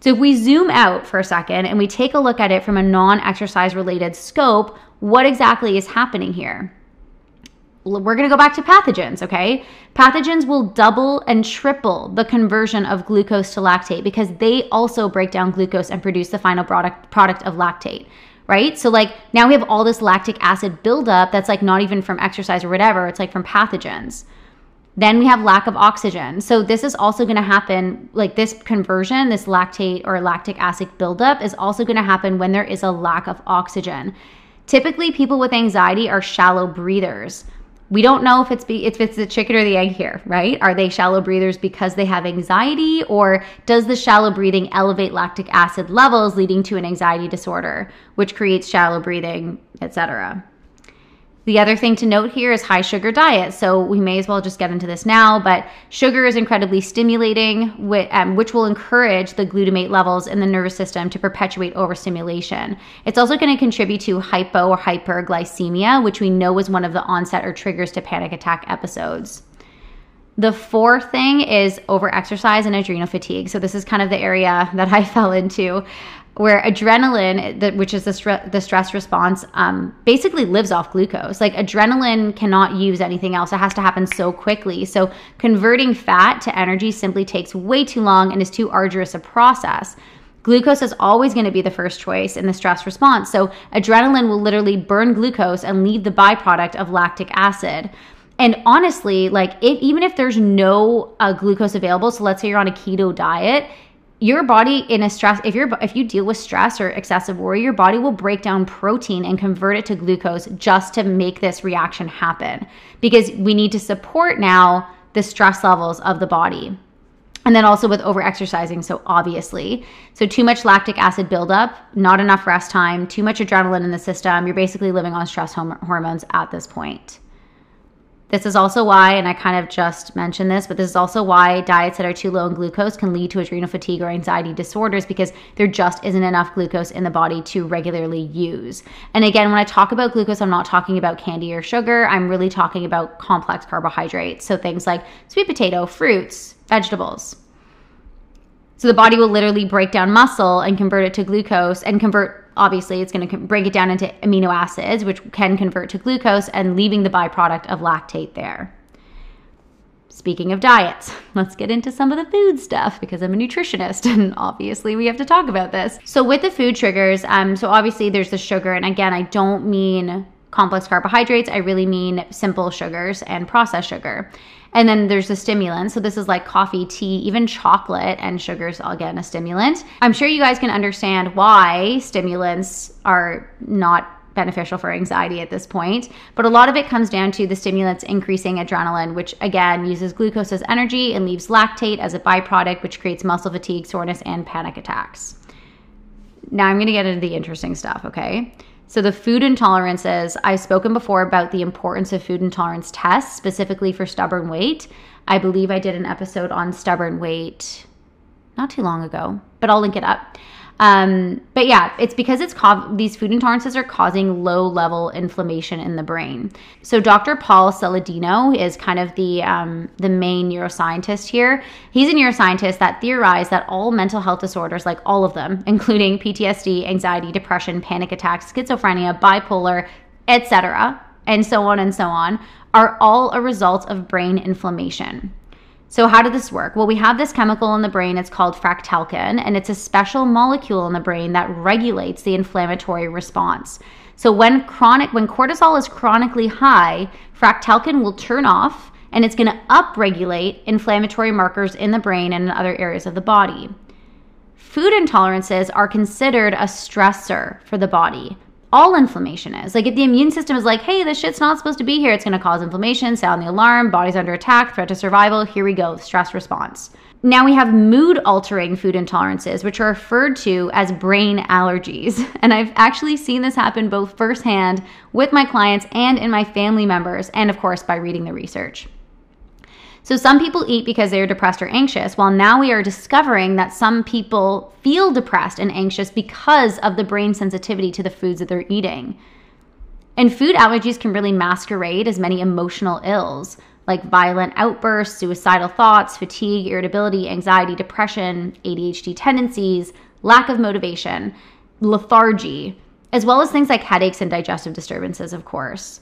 So if we zoom out for a second and we take a look at it from a non-exercise related scope, what exactly is happening here? We're going to go back to pathogens, okay? Pathogens will double and triple the conversion of glucose to lactate because they also break down glucose and produce the final product of lactate, right? So like now we have all this lactic acid buildup that's like not even from exercise or whatever, it's like from pathogens. Then we have lack of oxygen. So this is also going to happen, like this conversion, this lactate or lactic acid buildup is also going to happen when there is a lack of oxygen. Typically, people with anxiety are shallow breathers. We don't know if it's the chicken or the egg here, right? Are they shallow breathers because they have anxiety, or does the shallow breathing elevate lactic acid levels leading to an anxiety disorder, which creates shallow breathing, etc.? The other thing to note here is high sugar diet. So we may as well just get into this now, but sugar is incredibly stimulating, which will encourage the glutamate levels in the nervous system to perpetuate overstimulation. It's also going to contribute to hypo or hyperglycemia, which we know is one of the onset or triggers to panic attack episodes. The fourth thing is overexercise and adrenal fatigue. So this is kind of the area that I fell into, where adrenaline, which is the stress response, basically lives off glucose. Like adrenaline cannot use anything else. It has to happen so quickly. So converting fat to energy simply takes way too long and is too arduous a process. Glucose is always going to be the first choice in the stress response. So adrenaline will literally burn glucose and leave the byproduct of lactic acid. And honestly, like even if there's no glucose available, so let's say you're on a keto diet, your body in a stress, if you deal with stress or excessive worry, your body will break down protein and convert it to glucose just to make this reaction happen, because we need to support now the stress levels of the body. And then also with overexercising, so obviously. So too much lactic acid buildup, not enough rest time, too much adrenaline in the system. You're basically living on stress hormones at this point. This is also why, and I kind of just mentioned this, but this is also why diets that are too low in glucose can lead to adrenal fatigue or anxiety disorders, because there just isn't enough glucose in the body to regularly use. And again, when I talk about glucose, I'm not talking about candy or sugar. I'm really talking about complex carbohydrates. So things like sweet potato, fruits, vegetables. So the body will literally break down muscle and convert it to glucose and obviously, it's going to break it down into amino acids, which can convert to glucose, and leaving the byproduct of lactate there. Speaking of diets, let's get into some of the food stuff, because I'm a nutritionist and obviously we have to talk about this. So with the food triggers, so obviously there's the sugar. And again, I don't mean complex carbohydrates. I really mean simple sugars and processed sugar. And then there's the stimulants. So this is like coffee, tea, even chocolate, and sugars, again, a stimulant. I'm sure you guys can understand why stimulants are not beneficial for anxiety at this point. But a lot of it comes down to the stimulants increasing adrenaline, which again uses glucose as energy and leaves lactate as a byproduct, which creates muscle fatigue, soreness, and panic attacks. Now I'm going to get into the interesting stuff, okay? So the food intolerances, I've spoken before about the importance of food intolerance tests, specifically for stubborn weight. I believe I did an episode on stubborn weight not too long ago, but I'll link it up. But yeah, it's because these food intolerances are causing low-level inflammation in the brain. So Dr. Paul Saladino is kind of the main neuroscientist here. He's a neuroscientist that theorized that all mental health disorders, like all of them, including PTSD, anxiety, depression, panic attacks, schizophrenia, bipolar, etc., and so on, are all a result of brain inflammation. So how did this work? Well, we have this chemical in the brain. It's called fractalkine, and it's a special molecule in the brain that regulates the inflammatory response. So when cortisol is chronically high, fractalkine will turn off and it's going to upregulate inflammatory markers in the brain and in other areas of the body. Food intolerances are considered a stressor for the body. All inflammation is. Like, if the immune system is like, hey, this shit's not supposed to be here, it's going to cause inflammation, sound the alarm, body's under attack, threat to survival, here we go, stress response. Now we have mood-altering food intolerances, which are referred to as brain allergies. And I've actually seen this happen both firsthand with my clients and in my family members, and of course by reading the research. So some people eat because they are depressed or anxious, while now we are discovering that some people feel depressed and anxious because of the brain sensitivity to the foods that they're eating. And food allergies can really masquerade as many emotional ills, like violent outbursts, suicidal thoughts, fatigue, irritability, anxiety, depression, ADHD tendencies, lack of motivation, lethargy, as well as things like headaches and digestive disturbances, of course.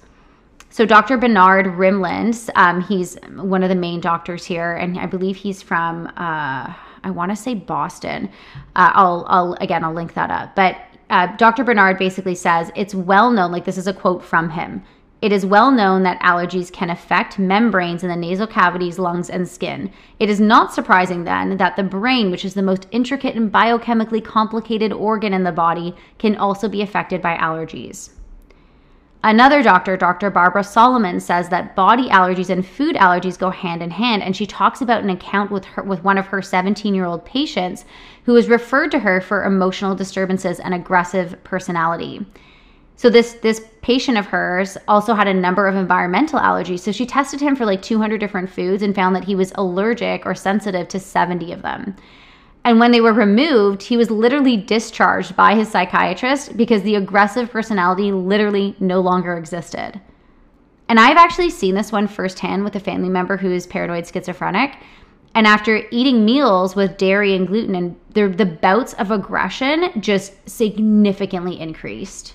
So Dr. Bernard Rimland, he's one of the main doctors here, and I believe he's from, I want to say Boston. I'll link that up. But Dr. Bernard basically says it's well known, like this is a quote from him, "It is well known that allergies can affect membranes in the nasal cavities, lungs, and skin. It is not surprising then that the brain, which is the most intricate and biochemically complicated organ in the body, can also be affected by allergies." Another doctor, Dr. Barbara Solomon, says that body allergies and food allergies go hand in hand, and she talks about an account with one of her 17-year-old patients who was referred to her for emotional disturbances and aggressive personality. So this patient of hers also had a number of environmental allergies, so she tested him for like 200 different foods and found that he was allergic or sensitive to 70 of them. And when they were removed, he was literally discharged by his psychiatrist because the aggressive personality literally no longer existed. And I've actually seen this one firsthand with a family member who is paranoid schizophrenic. And after eating meals with dairy and gluten, and the bouts of aggression just significantly increased.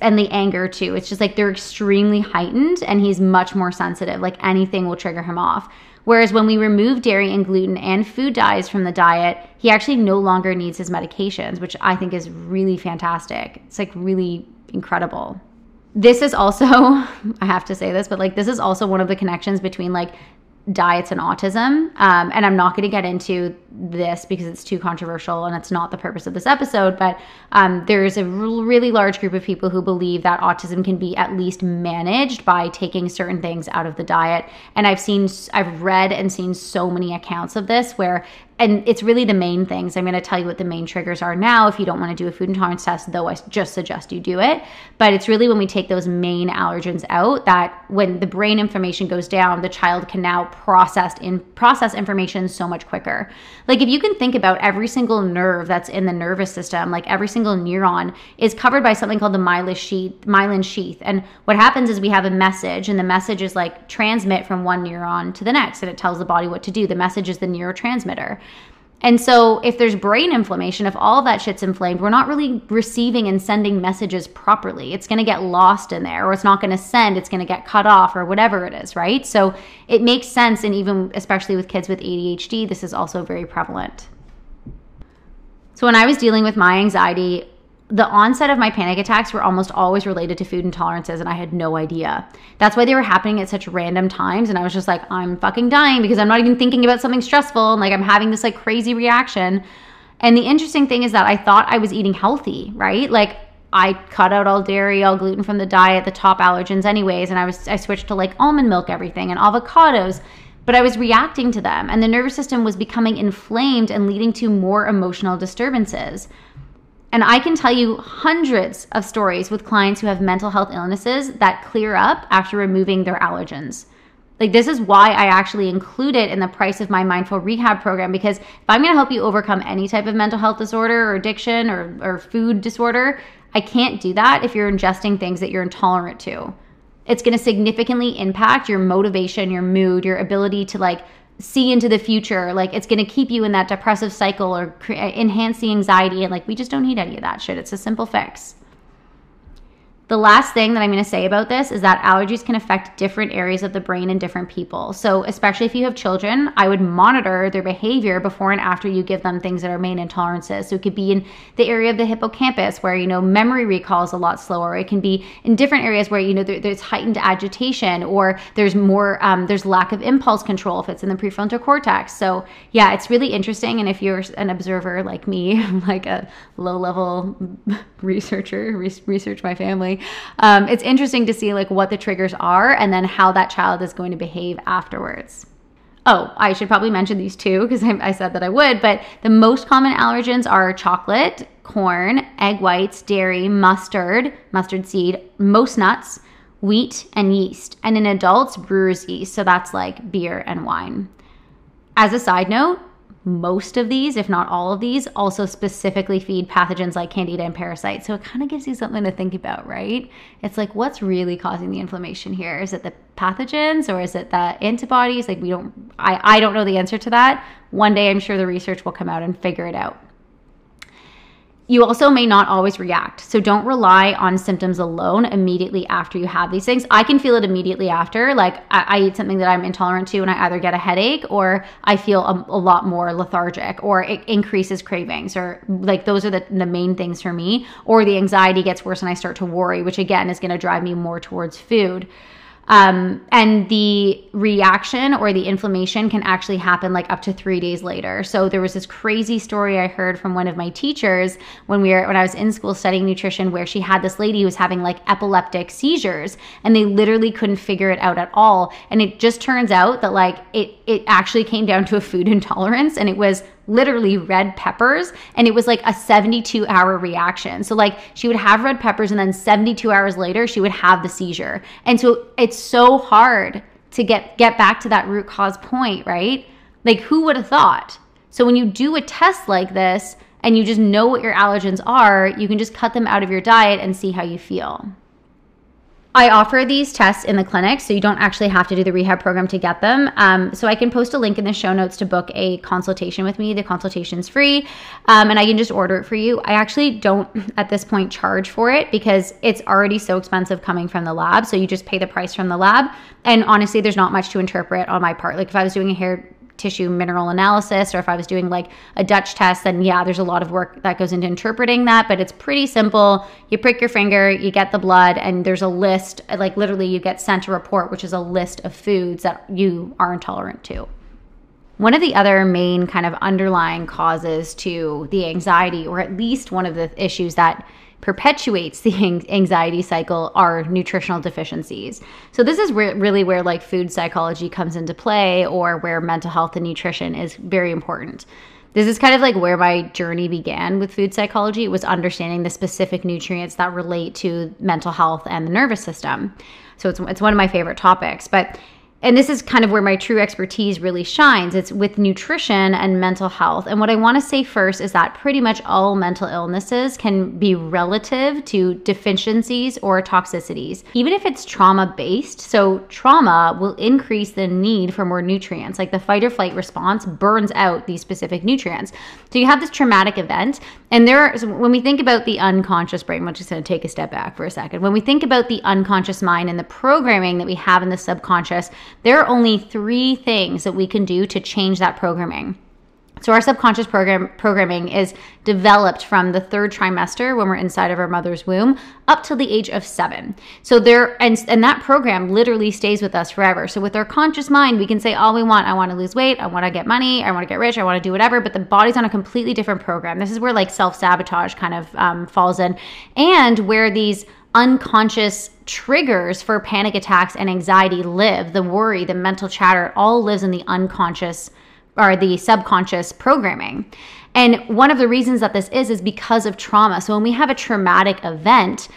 And the anger too. It's just like they're extremely heightened, and he's much more sensitive. Like, anything will trigger him off. Whereas when we remove dairy and gluten and food dyes from the diet, he actually no longer needs his medications, which I think is really fantastic. It's like really incredible. This is also, I have to say this, but like this is also one of the connections between like diets and autism. And I'm not going to get into this because it's too controversial and it's not the purpose of this episode, but there's a really large group of people who believe that autism can be at least managed by taking certain things out of the diet. And I've read and seen so many accounts of this where, and it's really the main things. I'm going to tell you what the main triggers are now if you don't want to do a food intolerance test, though I just suggest you do it. But it's really when we take those main allergens out that when the brain inflammation goes down, the child can now process information so much quicker. Like, if you can think about every single nerve that's in the nervous system, like every single neuron is covered by something called the myelin sheath. And what happens is we have a message, and the message is like transmit from one neuron to the next, and it tells the body what to do. The message is the neurotransmitter. And so if there's brain inflammation, if all of that shit's inflamed, we're not really receiving and sending messages properly. It's going to get lost in there, or it's not going to send, it's going to get cut off, or whatever it is, right? So it makes sense, and even especially with kids with ADHD, this is also very prevalent. So when I was dealing with my anxiety, the onset of my panic attacks were almost always related to food intolerances, and I had no idea. That's why they were happening at such random times, and I was just like, I'm fucking dying because I'm not even thinking about something stressful, and like I'm having this like crazy reaction. And the interesting thing is that I thought I was eating healthy, right? Like, I cut out all dairy, all gluten from the diet, the top allergens anyways, and I switched to like almond milk, everything, and avocados. But I was reacting to them, and the nervous system was becoming inflamed and leading to more emotional disturbances. And I can tell you hundreds of stories with clients who have mental health illnesses that clear up after removing their allergens. Like, this is why I actually include it in the price of my mindful rehab program, because if I'm going to help you overcome any type of mental health disorder or addiction or food disorder, I can't do that if you're ingesting things that you're intolerant to. It's going to significantly impact your motivation, your mood, your ability to like see into the future. Like, it's going to keep you in that depressive cycle or enhance the anxiety. And like, we just don't need any of that shit. It's a simple fix. The last thing that I'm going to say about this is that allergies can affect different areas of the brain in different people. So especially if you have children, I would monitor their behavior before and after you give them things that are main intolerances. So it could be in the area of the hippocampus where, you know, memory recall is a lot slower. It can be in different areas where, you know, there's heightened agitation, or there's more, there's lack of impulse control if it's in the prefrontal cortex. So yeah, it's really interesting. And if you're an observer like me, like a low level researcher, research my family, it's interesting to see like what the triggers are and then how that child is going to behave afterwards. Oh, I should probably mention these two because I said that I would, but the most common allergens are chocolate, corn, egg whites, dairy, mustard, mustard seed, most nuts, wheat, and yeast. And in adults, brewer's yeast. So that's like beer and wine. As a side note, most of these, if not all of these, also specifically feed pathogens like Candida and parasites. So it kind of gives you something to think about, right? It's like, what's really causing the inflammation here? Is it the pathogens or is it the antibodies? Like, we don't, I don't know the answer to that. One day I'm sure the research will come out and figure it out. You also may not always react. So don't rely on symptoms alone immediately after you have these things. I can feel it immediately after. Like I eat something that I'm intolerant to and I either get a headache or I feel a lot more lethargic, or it increases cravings, or like those are the main things for me. Or the anxiety gets worse and I start to worry, which again is going to drive me more towards food. And the reaction or the inflammation can actually happen like up to 3 days later. So there was this crazy story I heard from one of my teachers when I was in school studying nutrition, where she had this lady who was having like epileptic seizures and they literally couldn't figure it out at all. And it just turns out that like it actually came down to a food intolerance, and it was literally red peppers, and it was like a 72-hour reaction. So like she would have red peppers and then 72 hours later she would have the seizure. And so it's so hard to get back to that root cause point, right? Like, who would have thought? So when you do a test like this and you just know what your allergens are, you can just cut them out of your diet and see how you feel. I offer these tests in the clinic, so you don't actually have to do the rehab program to get them. So I can post a link in the show notes to book a consultation with me. The consultation's free, and I can just order it for you. I actually don't at this point charge for it because it's already so expensive coming from the lab. So you just pay the price from the lab. And honestly, there's not much to interpret on my part. Like if I was doing a hair tissue mineral analysis, or if I was doing like a Dutch test, then yeah, there's a lot of work that goes into interpreting that, but it's pretty simple. You prick your finger, you get the blood, and there's a list, like literally you get sent a report, which is a list of foods that you are intolerant to. One of the other main kind of underlying causes to the anxiety, or at least one of the issues that perpetuates the anxiety cycle, are nutritional deficiencies. So this is really where like food psychology comes into play, or where mental health and nutrition is very important. This is kind of like where my journey began with food psychology. It was understanding the specific nutrients that relate to mental health and the nervous system. So it's one of my favorite topics, and this is kind of where my true expertise really shines. It's with nutrition and mental health. And what I want to say first is that pretty much all mental illnesses can be relative to deficiencies or toxicities, even if it's trauma-based. So trauma will increase the need for more nutrients. Like the fight or flight response burns out these specific nutrients. So you have this traumatic event. And when we think about the unconscious brain, I'm just going to take a step back for a second. When we think about the unconscious mind and the programming that we have in the subconscious, there are only three things that we can do to change that programming. So our subconscious programming is developed from the third trimester, when we're inside of our mother's womb, up to the age of 7. So and that program literally stays with us forever. So with our conscious mind, we can say all we want. I want to lose weight. I want to get money. I want to get rich. I want to do whatever. But the body's on a completely different program. This is where like self-sabotage kind of falls in, and where these unconscious triggers for panic attacks and anxiety live. The worry, the mental chatter, it all lives in the unconscious or the subconscious programming. And one of the reasons that this is because of trauma. So when we have a traumatic event,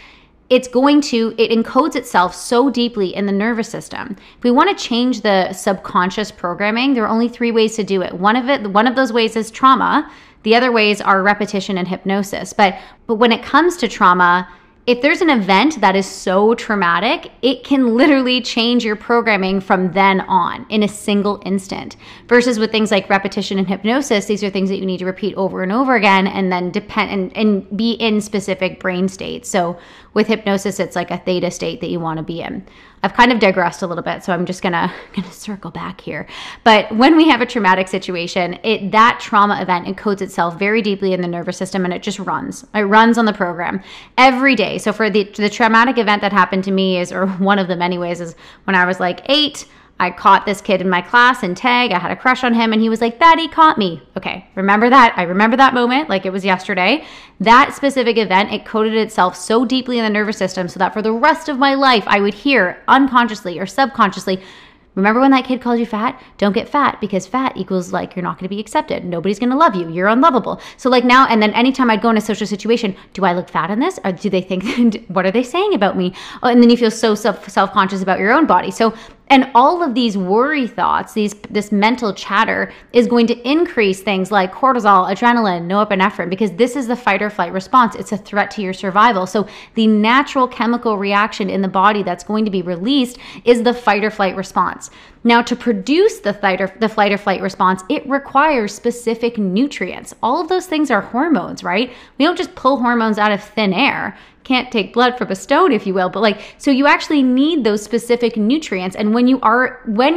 it encodes itself so deeply in the nervous system. If we want to change the subconscious programming, there are only three ways to do it. One of those ways is trauma. The other ways are repetition and hypnosis. But when it comes to trauma, If there's an event that is so traumatic, it can literally change your programming from then on in a single instant. Versus with things like repetition and hypnosis, these are things that you need to repeat over and over again and then depend and be in specific brain states. So with hypnosis, it's like a theta state that you want to be in. I've kind of digressed a little bit, so I'm just gonna circle back here. But when we have a traumatic situation, that trauma event encodes itself very deeply in the nervous system, and it just runs. It runs on the program every day. So for the traumatic event that happened to me is, or one of the many ways, is when I was like 8, I caught this kid in my class in tag. I had a crush on him and he was like, "Daddy caught me." Okay, remember that? I remember that moment like it was yesterday. That specific event, it coded itself so deeply in the nervous system so that for the rest of my life, I would hear unconsciously or subconsciously, "Remember when that kid called you fat? Don't get fat because fat equals like you're not going to be accepted. Nobody's going to love you. You're unlovable." So like now, and then anytime I'd go in a social situation, do I look fat in this? Or do they think, what are they saying about me? Oh, and then you feel so self-conscious about your own body. So, and all of these worry thoughts, this mental chatter is going to increase things like cortisol, adrenaline, norepinephrine, because this is the fight or flight response. It's a threat to your survival. So the natural chemical reaction in the body that's going to be released is the fight or flight response. Now, to produce the fight or flight response, it requires specific nutrients. All of those things are hormones, right? We don't just pull hormones out of thin air. Can't take blood from a stone, if you will, but like, so you actually need those specific nutrients. And when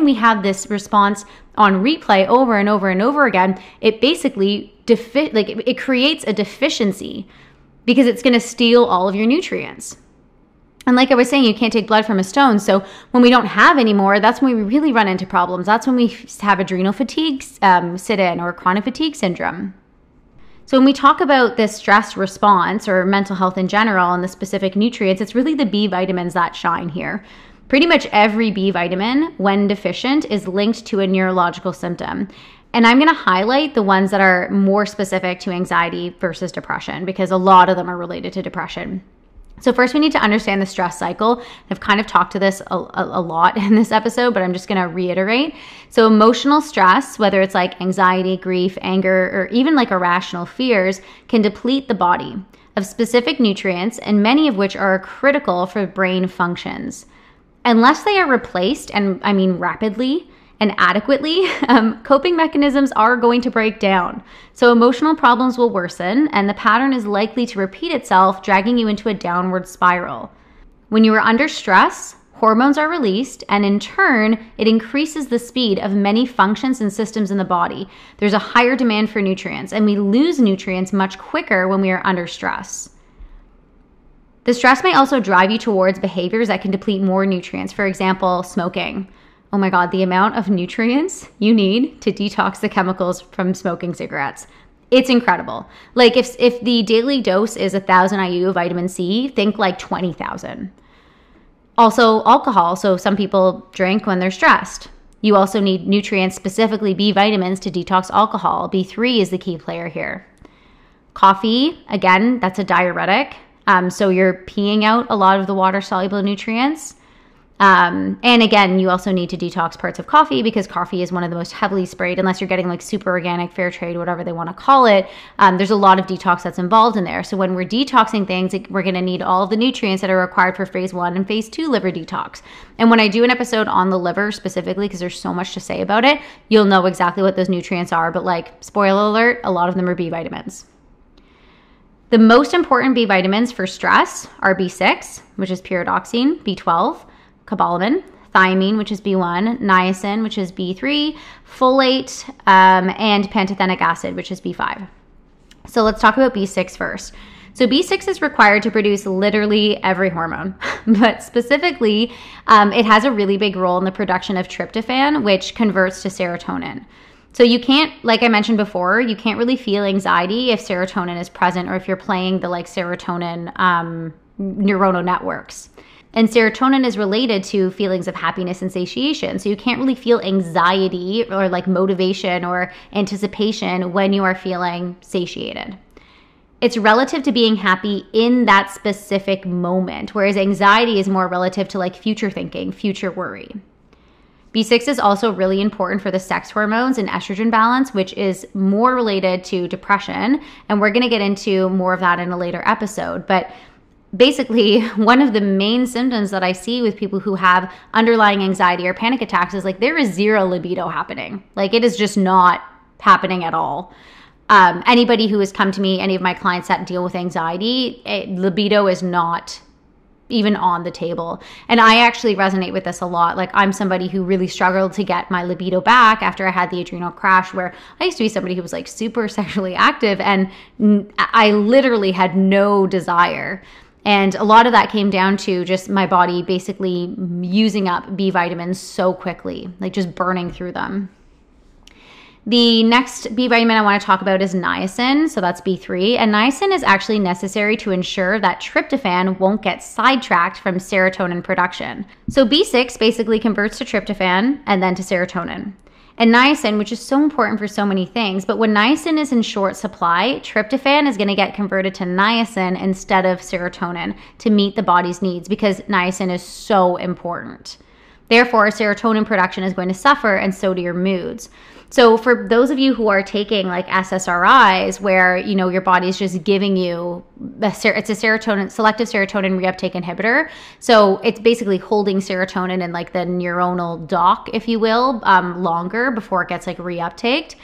we have this response on replay over and over and over again, it basically it creates a deficiency because it's going to steal all of your nutrients. And like I was saying, you can't take blood from a stone. So when we don't have any more, that's when we really run into problems. That's when we have adrenal fatigue sit in, or chronic fatigue syndrome. So when we talk about this stress response or mental health in general and the specific nutrients, it's really the B vitamins that shine here. Pretty much every B vitamin, when deficient, is linked to a neurological symptom. And I'm going to highlight the ones that are more specific to anxiety versus depression, because a lot of them are related to depression. So first, we need to understand the stress cycle. I've kind of talked to this a lot in this episode, but I'm just going to reiterate. So emotional stress, whether it's like anxiety, grief, anger, or even like irrational fears, can deplete the body of specific nutrients, and many of which are critical for brain functions. Unless they are replaced, and I mean rapidly and adequately, coping mechanisms are going to break down. So emotional problems will worsen, and the pattern is likely to repeat itself, dragging you into a downward spiral. When you are under stress, hormones are released, and in turn, it increases the speed of many functions and systems in the body. There's a higher demand for nutrients, and we lose nutrients much quicker when we are under stress. The stress may also drive you towards behaviors that can deplete more nutrients. For example, smoking. Oh my God, the amount of nutrients you need to detox the chemicals from smoking cigarettes. It's incredible. Like if the daily dose is 1,000 IU of vitamin C, think like 20,000. Also alcohol. So some people drink when they're stressed. You also need nutrients, specifically B vitamins, to detox alcohol. B3 is the key player here. Coffee, again, that's a diuretic. So you're peeing out a lot of the water-soluble nutrients. And again, you also need to detox parts of coffee, because coffee is one of the most heavily sprayed, unless you're getting like super organic, fair trade, whatever they want to call it. There's a lot of detox that's involved in there. So when we're detoxing things, we're going to need all of the nutrients that are required for phase 1 and phase 2 liver detox. And when I do an episode on the liver specifically, because there's so much to say about it, you'll know exactly what those nutrients are. But like, spoiler alert, a lot of them are B vitamins. The most important B vitamins for stress are B6, which is pyridoxine, B12, cobalamin, thiamine, which is B1, niacin, which is B3, folate, and pantothenic acid, which is B5. So let's talk about B6 first. So B6 is required to produce literally every hormone, but specifically, it has a really big role in the production of tryptophan, which converts to serotonin. So you can't, like I mentioned before, you can't really feel anxiety if serotonin is present, or if you're playing the like serotonin neuronal networks. And serotonin is related to feelings of happiness and satiation. So you can't really feel anxiety or like motivation or anticipation when you are feeling satiated. It's relative to being happy in that specific moment, whereas anxiety is more relative to like future thinking, future worry. B6 is also really important for the sex hormones and estrogen balance, which is more related to depression. And we're going to get into more of that in a later episode. But basically one of the main symptoms that I see with people who have underlying anxiety or panic attacks is like there is zero libido happening. Like it is just not happening at all. Anybody who has come to me, any of my clients that deal with anxiety, libido is not even on the table. And I actually resonate with this a lot. Like I'm somebody who really struggled to get my libido back after I had the adrenal crash, where I used to be somebody who was like super sexually active and I literally had no desire. And a lot of that came down to just my body basically using up B vitamins so quickly, like just burning through them. The next B vitamin I want to talk about is niacin, so that's B3. And niacin is actually necessary to ensure that tryptophan won't get sidetracked from serotonin production. So B6 basically converts to tryptophan and then to serotonin. And niacin, which is so important for so many things, but when niacin is in short supply, tryptophan is going to get converted to niacin instead of serotonin to meet the body's needs, because niacin is so important. Therefore, serotonin production is going to suffer, and so do your moods. So for those of you who are taking like SSRIs, where you know your body's just giving you, it's a serotonin, selective serotonin reuptake inhibitor. So it's basically holding serotonin in like the neuronal dock, if you will, longer before it gets like reuptaked.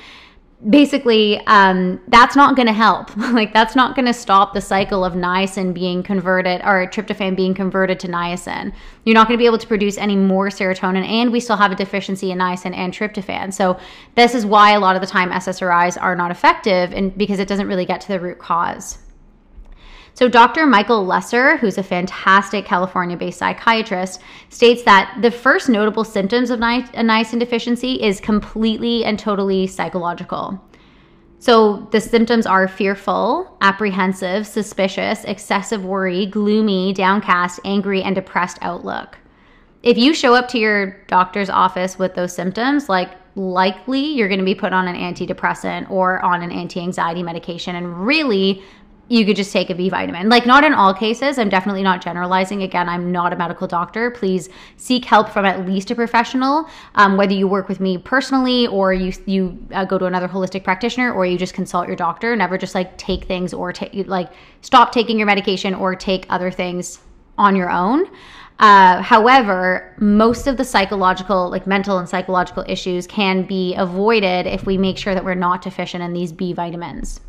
Basically, that's not going to help. Like that's not going to stop the cycle of niacin being converted, or tryptophan being converted to niacin. You're not going to be able to produce any more serotonin, and we still have a deficiency in niacin and tryptophan. So this is why a lot of the time SSRIs are not effective, and because it doesn't really get to the root cause. So Dr. Michael Lesser, who's a fantastic California-based psychiatrist, states that the first notable symptoms of niacin deficiency is completely and totally psychological. So the symptoms are fearful, apprehensive, suspicious, excessive worry, gloomy, downcast, angry, and depressed outlook. If you show up to your doctor's office with those symptoms, likely you're going to be put on an antidepressant or on an anti-anxiety medication, and really, you could just take a B vitamin. Like not in all cases, I'm definitely not generalizing. Again, I'm not a medical doctor. Please seek help from at least a professional, whether you work with me personally or you go to another holistic practitioner, or you just consult your doctor. Never just like take things or stop taking your medication or take other things on your own. However, most of the psychological, like mental and psychological issues can be avoided if we make sure that we're not deficient in these B vitamins.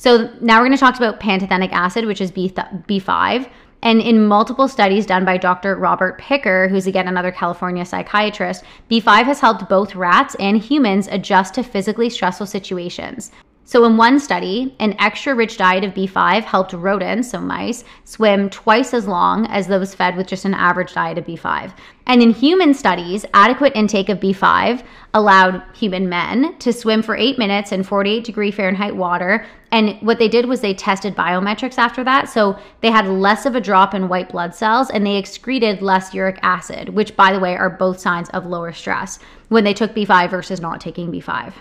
So now we're going to talk about pantothenic acid, which is B5. And in multiple studies done by Dr. Robert Picker, who's again another California psychiatrist, B5 has helped both rats and humans adjust to physically stressful situations. So in one study, an extra rich diet of B5 helped rodents, so mice, swim twice as long as those fed with just an average diet of B5. And in human studies, adequate intake of B5 allowed human men to swim for 8 minutes in 48°F water. And what they did was they tested biometrics after that. So they had less of a drop in white blood cells, and they excreted less uric acid, which, by the way, are both signs of lower stress when they took B5 versus not taking B5.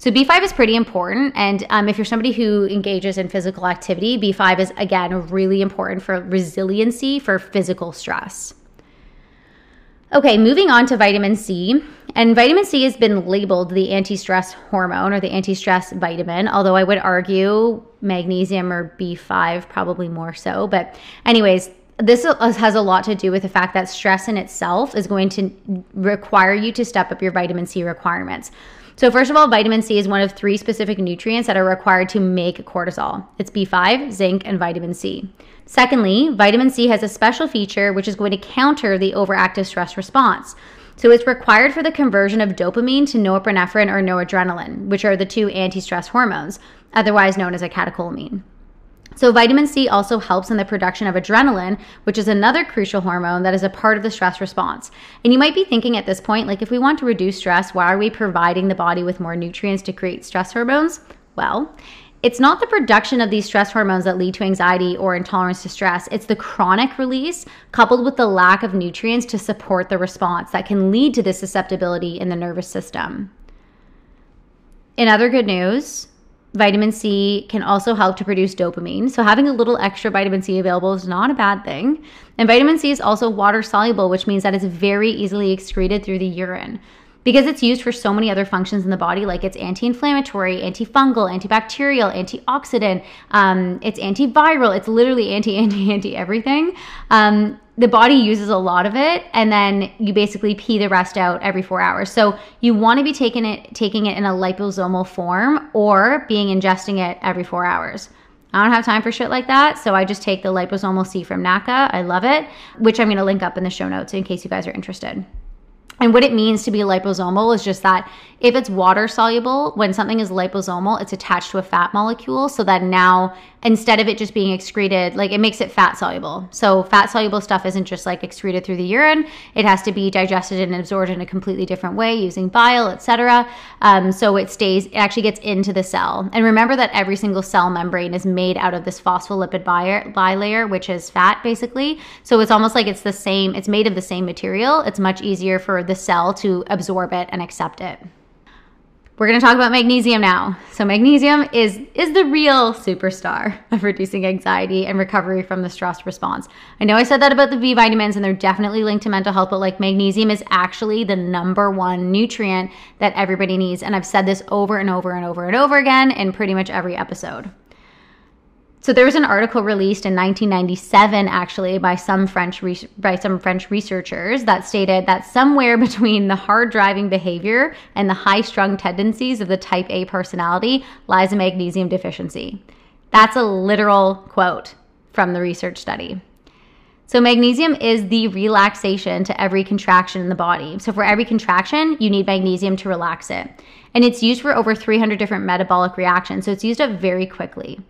So B5 is pretty important, and if you're somebody who engages in physical activity, B5 is, again, really important for resiliency for physical stress. Okay, moving on to vitamin C. And vitamin C has been labeled the anti-stress hormone or the anti-stress vitamin, although I would argue magnesium or B5 probably more so. But anyways, this has a lot to do with the fact that stress in itself is going to require you to step up your vitamin C requirements. So first of all, vitamin C is one of 3 specific nutrients that are required to make cortisol. It's B5, zinc, and vitamin C. Secondly, vitamin C has a special feature which is going to counter the overactive stress response. So it's required for the conversion of dopamine to norepinephrine or noradrenaline, which are the 2 anti-stress hormones, otherwise known as a catecholamine. So vitamin C also helps in the production of adrenaline, which is another crucial hormone that is a part of the stress response. And you might be thinking at this point, like if we want to reduce stress, why are we providing the body with more nutrients to create stress hormones? Well, it's not the production of these stress hormones that lead to anxiety or intolerance to stress. It's the chronic release coupled with the lack of nutrients to support the response that can lead to this susceptibility in the nervous system. In other good news, vitamin C can also help to produce dopamine. So having a little extra vitamin C available is not a bad thing. And vitamin C is also water soluble, which means that it's very easily excreted through the urine. because it's used for so many other functions in the body, like it's anti-inflammatory, antifungal, antibacterial, antioxidant, it's antiviral, it's literally anti everything. The body uses a lot of it, and then you basically pee the rest out every 4 hours. So you want to be taking it in a liposomal form or ingesting it every 4 hours. I don't have time for shit like that, so I just take the liposomal C from NACA. I love it, which I'm going to link up in the show notes in case you guys are interested. And what it means to be liposomal is just that if it's water soluble, when something is liposomal, it's attached to a fat molecule, so that now instead of it just being excreted, like it makes it fat soluble. So fat soluble stuff isn't just like excreted through the urine. It has to be digested and absorbed in a completely different way using bile, etc. So it stays, it actually gets into the cell. And remember that every single cell membrane is made out of this phospholipid bilayer, which is fat basically. So it's almost like it's the same, it's made of the same material. It's much easier for the cell to absorb it and accept it. We're going to talk about magnesium now. So magnesium is the real superstar of reducing anxiety and recovery from the stress response. I know I said that about the B vitamins, and they're definitely linked to mental health, but like magnesium is actually the #1 nutrient that everybody needs. And I've said this over and over and over and over again in pretty much every episode. So there was an article released in 1997, actually, by some French researchers that stated that somewhere between the hard driving behavior and the high strung tendencies of the type A personality lies a magnesium deficiency. That's a literal quote from the research study. So magnesium is the relaxation to every contraction in the body. So for every contraction, you need magnesium to relax it. And it's used for over 300 different metabolic reactions. So it's used up very quickly.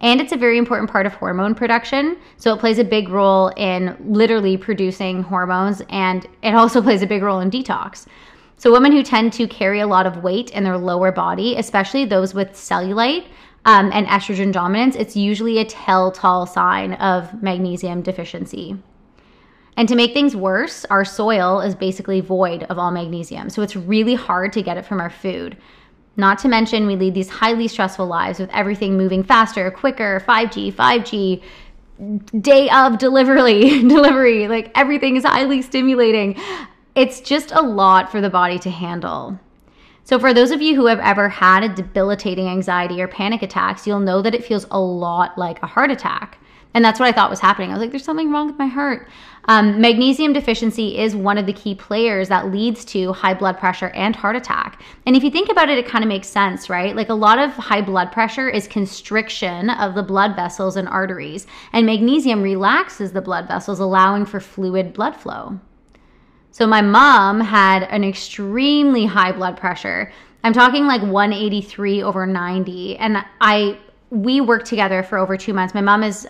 And it's a very important part of hormone production. So it plays a big role in literally producing hormones, and it also plays a big role in detox. So women who tend to carry a lot of weight in their lower body, especially those with cellulite and estrogen dominance, it's usually a telltale sign of magnesium deficiency. And to make things worse, our soil is basically void of all magnesium. So it's really hard to get it from our food. Not to mention, we lead these highly stressful lives with everything moving faster, quicker, 5G, day of delivery, like everything is highly stimulating. It's just a lot for the body to handle. So for those of you who have ever had a debilitating anxiety or panic attacks, you'll know that it feels a lot like a heart attack. And that's what I thought was happening. I was like, there's something wrong with my heart. Magnesium deficiency is one of the key players that leads to high blood pressure and heart attack. And if you think about it, it kind of makes sense, right? Like a lot of high blood pressure is constriction of the blood vessels and arteries. And magnesium relaxes the blood vessels, allowing for fluid blood flow. So my mom had an extremely high blood pressure. I'm talking like 183/90. And we worked together for over 2 months. My mom is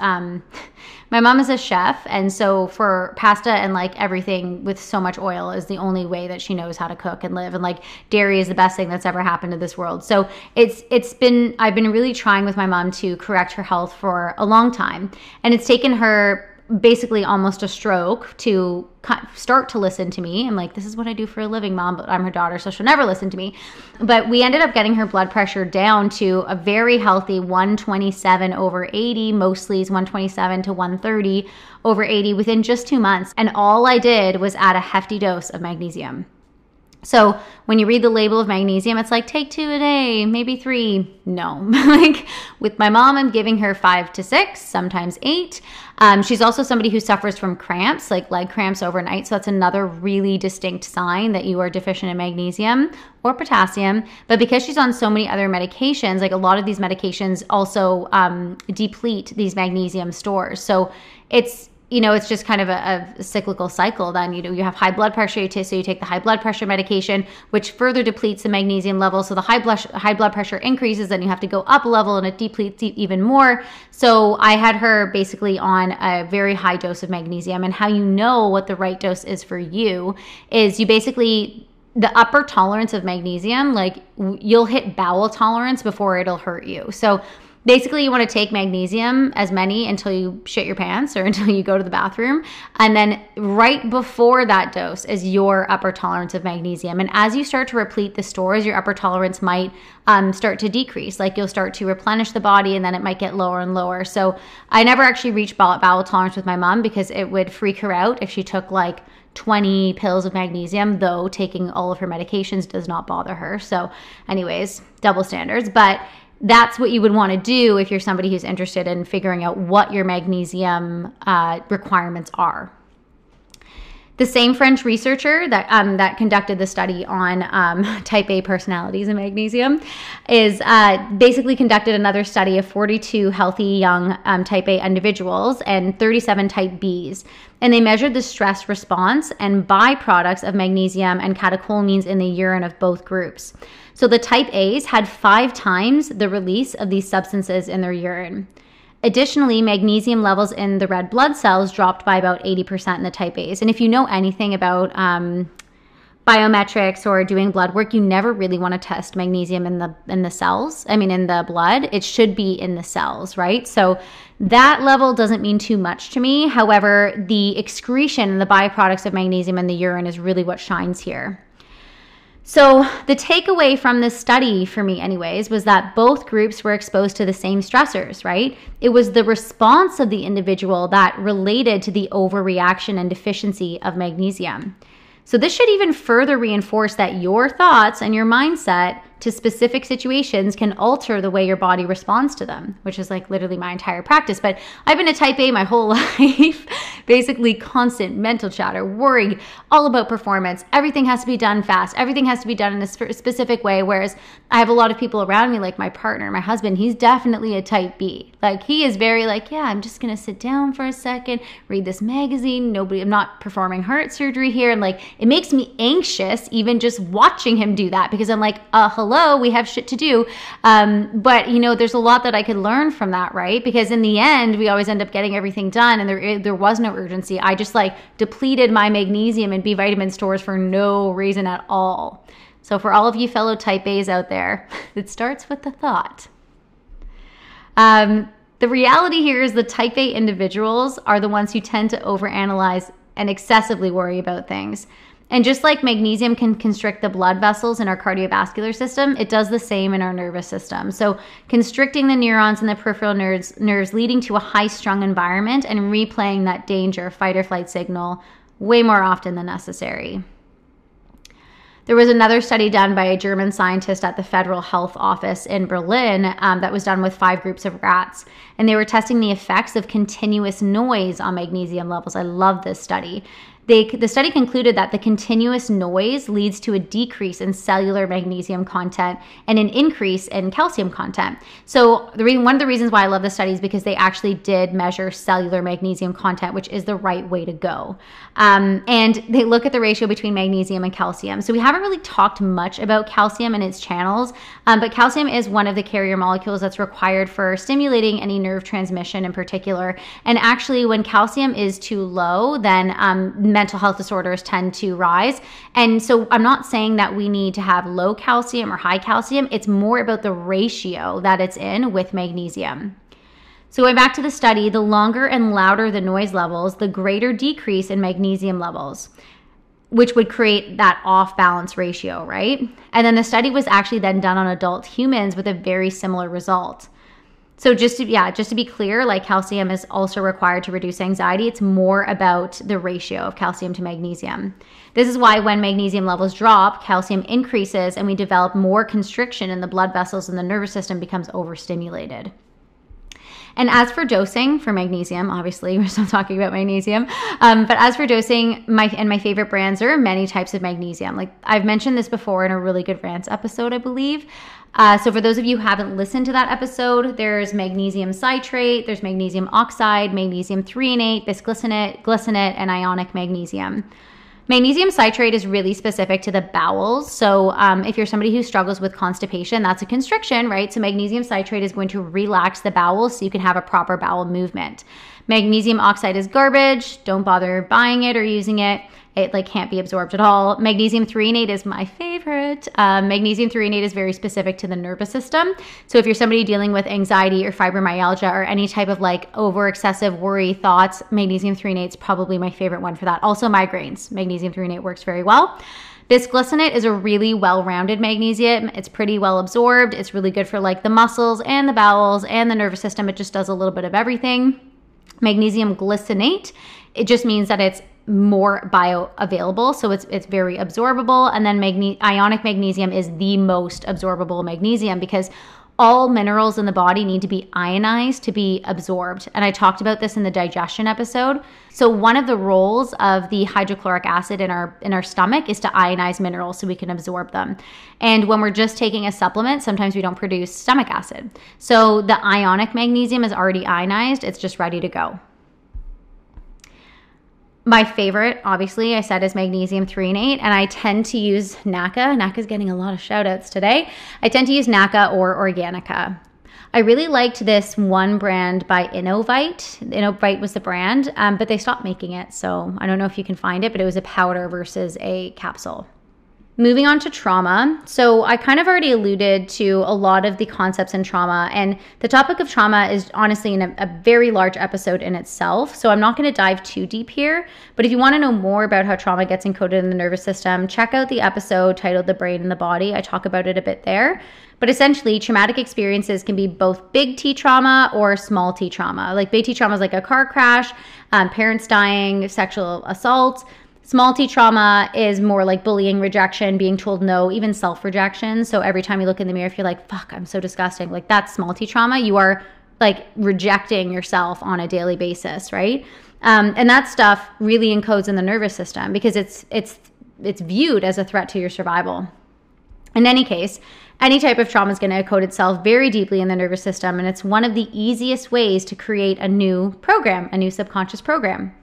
a chef, and so for pasta and like everything with so much oil is the only way that she knows how to cook and live. And like dairy is the best thing that's ever happened to this world. So I've been really trying with my mom to correct her health for a long time, and it's taken her basically almost a stroke to start to listen to me. I'm like, this is what I do for a living, Mom, but I'm her daughter, so she'll never listen to me. But we ended up getting her blood pressure down to a very healthy 127/80, mostly is 127 to 130/80 within just 2 months. And all I did was add a hefty dose of magnesium. So when you read the label of magnesium, it's like take 2 a day, maybe 3. No, like with my mom, I'm giving her 5 to 6, sometimes 8. She's also somebody who suffers from cramps, like leg cramps overnight. So that's another really distinct sign that you are deficient in magnesium or potassium. But because she's on so many other medications, like a lot of these medications also deplete these magnesium stores. So it's just kind of a cyclical cycle. Then, you have high blood pressure, so you take the high blood pressure medication, which further depletes the magnesium level. So the high blood pressure increases, then you have to go up a level and it depletes even more. So I had her basically on a very high dose of magnesium. And how you know what the right dose is for you is you basically, the upper tolerance of magnesium, like you'll hit bowel tolerance before it'll hurt you. So Basically, you want to take magnesium, as many, until you shit your pants or until you go to the bathroom. And then right before that dose is your upper tolerance of magnesium. And as you start to replete the stores, your upper tolerance might start to decrease. Like, you'll start to replenish the body and then it might get lower and lower. So I never actually reached bowel tolerance with my mom because it would freak her out if she took like 20 pills of magnesium, though taking all of her medications does not bother her. So anyways, double standards. But that's what you would want to do if you're somebody who's interested in figuring out what your magnesium requirements are. The same French researcher that that conducted the study on type A personalities and magnesium is basically conducted another study of 42 healthy young type A individuals and 37 type Bs. And they measured the stress response and byproducts of magnesium and catecholamines in the urine of both groups. So the type A's had 5 times the release of these substances in their urine. Additionally, magnesium levels in the red blood cells dropped by about 80% in the type A's. And if you know anything about biometrics or doing blood work, you never really want to test magnesium in the cells. I mean, in the blood. It should be in the cells, right? So that level doesn't mean too much to me. However, the excretion and the byproducts of magnesium in the urine is really what shines here. So the takeaway from this study, for me anyways, was that both groups were exposed to the same stressors, right? It was the response of the individual that related to the overreaction and deficiency of magnesium. So this should even further reinforce that your thoughts and your mindset to specific situations can alter the way your body responds to them, which is like literally my entire practice. But I've been a type A my whole life, basically constant mental chatter, worry, all about performance. Everything has to be done fast. Everything has to be done in a specific way. Whereas I have a lot of people around me, like my partner, my husband, he's definitely a type B. Like, he is very like, yeah, I'm just going to sit down for a second, read this magazine. I'm not performing heart surgery here. And like, it makes me anxious even just watching him do that, because I'm like, hello, we have shit to do. But you know, there's a lot that I could learn from that, right? Because in the end, we always end up getting everything done, and there was no urgency. I just like depleted my magnesium and B vitamin stores for no reason at all. So for all of you fellow type A's out there, it starts with the thought. The reality here is the type A individuals are the ones who tend to overanalyze and excessively worry about things. And just like magnesium can constrict the blood vessels in our cardiovascular system, it does the same in our nervous system. So constricting the neurons and the peripheral nerves, leading to a high-strung environment and replaying that danger fight or flight signal way more often than necessary. There was another study done by a German scientist at the Federal Health Office in Berlin that was done with 5 groups of rats, and they were testing the effects of continuous noise on magnesium levels. I love this study. The study concluded that the continuous noise leads to a decrease in cellular magnesium content and an increase in calcium content. So one of the reasons why I love this study is because they actually did measure cellular magnesium content, which is the right way to go. And they look at the ratio between magnesium and calcium. So we haven't really talked much about calcium and its channels, but calcium is one of the carrier molecules that's required for stimulating any nerve transmission in particular. And actually, when calcium is too low, then mental health disorders tend to rise. And so I'm not saying that we need to have low calcium or high calcium. It's more about the ratio that it's in with magnesium. So going back to the study, the longer and louder the noise levels, the greater decrease in magnesium levels, which would create that off-balance ratio, right? And then the study was actually then done on adult humans with a very similar result. So just to be clear, like, calcium is also required to reduce anxiety. It's more about the ratio of calcium to magnesium. This is why when magnesium levels drop, calcium increases and we develop more constriction in the blood vessels and the nervous system becomes overstimulated. And as for dosing for magnesium, obviously we're still talking about magnesium, but as for dosing, my favorite brands, there are many types of magnesium. Like, I've mentioned this before in a really good rants episode, I believe. So for those of you who haven't listened to that episode, there's magnesium citrate, there's magnesium oxide, magnesium threonate, bisglycinate, glycinate, and ionic magnesium. Magnesium citrate is really specific to the bowels. So if you're somebody who struggles with constipation, that's a constriction, right? So magnesium citrate is going to relax the bowels so you can have a proper bowel movement. Magnesium oxide is garbage. Don't bother buying it or using it. It can't be absorbed at all. Magnesium threonate is my favorite. favorite. Magnesium threonate is very specific to the nervous system. So if you're somebody dealing with anxiety or fibromyalgia or any type of like over excessive worry thoughts, magnesium threonate is probably my favorite one for that. Also migraines, magnesium threonate works very well. Bisglycinate is a really well-rounded magnesium. It's pretty well absorbed. It's really good for like the muscles and the bowels and the nervous system. It just does a little bit of everything. Magnesium glycinate, it just means that it's more bioavailable, so it's very absorbable. And then ionic magnesium is the most absorbable magnesium because all minerals in the body need to be ionized to be absorbed. And I talked about this in the digestion episode. So one of the roles of the hydrochloric acid in our stomach is to ionize minerals so we can absorb them. And when we're just taking a supplement, sometimes we don't produce stomach acid. So the ionic magnesium is already ionized. It's just ready to go. My favorite, obviously, I said is magnesium threonate, and I tend to use NACA. NACA's getting a lot of shout outs today. I tend to use NACA or Organica. I really liked this one brand by Innovite. Innovite was the brand, but they stopped making it, so I don't know if you can find it, but it was a powder versus a capsule. Moving on to trauma. So I kind of already alluded to a lot of the concepts in trauma, and the topic of trauma is honestly in a very large episode in itself. So I'm not going to dive too deep here, but if you want to know more about how trauma gets encoded in the nervous system, check out the episode titled The Brain and the Body. I talk about it a bit there. But essentially, traumatic experiences can be both big T trauma or small T trauma. Like big T trauma is like a car crash, parents dying, sexual assault. Small T trauma is more like bullying, rejection, being told no, even self-rejection. So every time you look in the mirror, if you're like, fuck, I'm so disgusting, like that's small T trauma. You are like rejecting yourself on a daily basis, right? And that stuff really encodes in the nervous system because it's viewed as a threat to your survival. In any case, any type of trauma is going to encode itself very deeply in the nervous system. And it's one of the easiest ways to create a new program, a new subconscious program.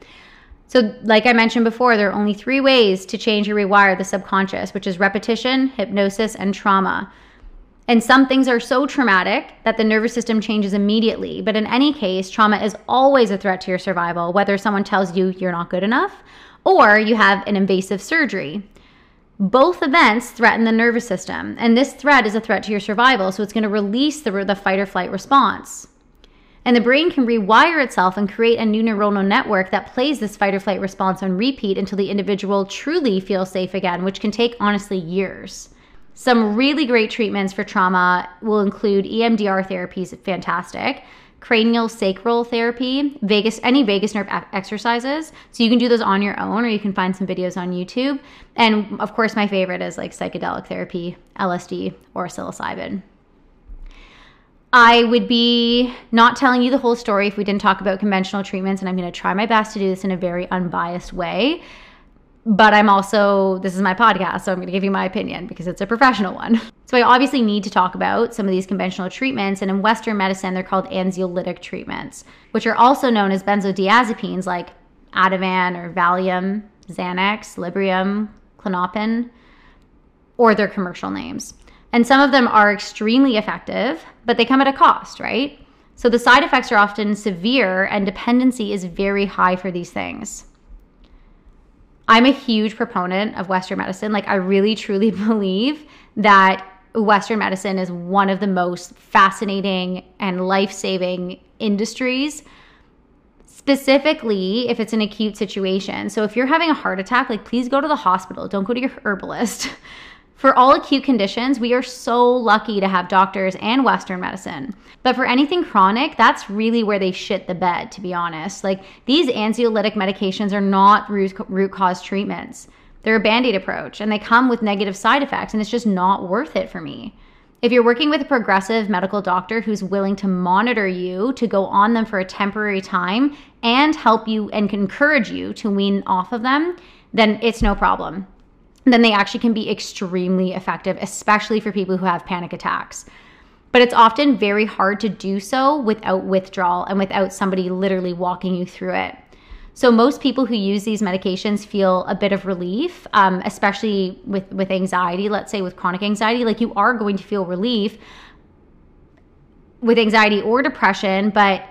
So like I mentioned before, there are only three ways to change or rewire the subconscious, which is repetition, hypnosis, and trauma. And some things are so traumatic that the nervous system changes immediately. But in any case, trauma is always a threat to your survival, whether someone tells you you're not good enough or you have an invasive surgery. Both events threaten the nervous system, and this threat is a threat to your survival. So it's going to release the fight or flight response. And the brain can rewire itself and create a new neuronal network that plays this fight or flight response on repeat until the individual truly feels safe again, which can take honestly years. Some really great treatments for trauma will include EMDR therapy is fantastic, cranial sacral therapy, any vagus nerve exercises. So you can do those on your own, or you can find some videos on YouTube. And of course, my favorite is like psychedelic therapy, LSD or psilocybin. I would be not telling you the whole story if we didn't talk about conventional treatments, and I'm going to try my best to do this in a very unbiased way. But I'm also, this is my podcast, so I'm going to give you my opinion because it's a professional one. So I obviously need to talk about some of these conventional treatments, and in Western medicine, they're called anxiolytic treatments, which are also known as benzodiazepines like Ativan or Valium, Xanax, Librium, Clonopin, or their commercial names. And some of them are extremely effective, but they come at a cost, right? So the side effects are often severe and dependency is very high for these things. I'm a huge proponent of Western medicine. Like I really truly believe that Western medicine is one of the most fascinating and life-saving industries, specifically if it's an acute situation. So if you're having a heart attack, like please go to the hospital. Don't go to your herbalist. For all acute conditions, we are so lucky to have doctors and Western medicine. But for anything chronic, that's really where they shit the bed, to be honest. Like these anxiolytic medications are not root cause treatments. They're a band-aid approach and they come with negative side effects, and it's just not worth it for me. If you're working with a progressive medical doctor who's willing to monitor you to go on them for a temporary time and help you and encourage you to wean off of them, then it's no problem. Then they actually can be extremely effective, especially for people who have panic attacks. But it's often very hard to do so without withdrawal and without somebody literally walking you through it. So most people who use these medications feel a bit of relief, especially with anxiety, let's say with chronic anxiety, like you are going to feel relief with anxiety or depression, but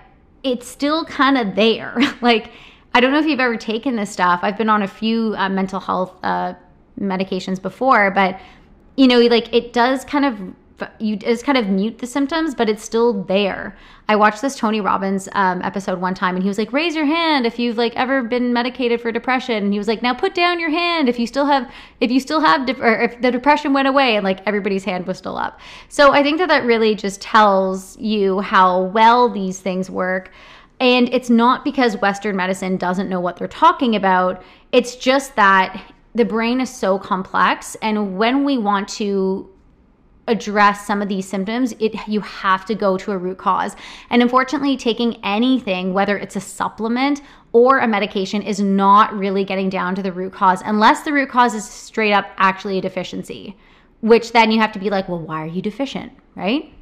it's still kind of there. Like, I don't know if you've ever taken this stuff. I've been on a few mental health medications before, but you know, like it does kind of, you just kind of mute the symptoms, but it's still there. I watched this Tony Robbins episode one time, and he was like, raise your hand if you've like ever been medicated for depression. And he was like, now put down your hand if the depression went away, and like everybody's hand was still up. So I think that really just tells you how well these things work. And it's not because Western medicine doesn't know what they're talking about. It's just that the brain is so complex, and when we want to address some of these symptoms, you have to go to a root cause. And unfortunately, taking anything, whether it's a supplement or a medication, is not really getting down to the root cause, unless the root cause is straight up actually a deficiency, which then you have to be like, well, why are you deficient, right?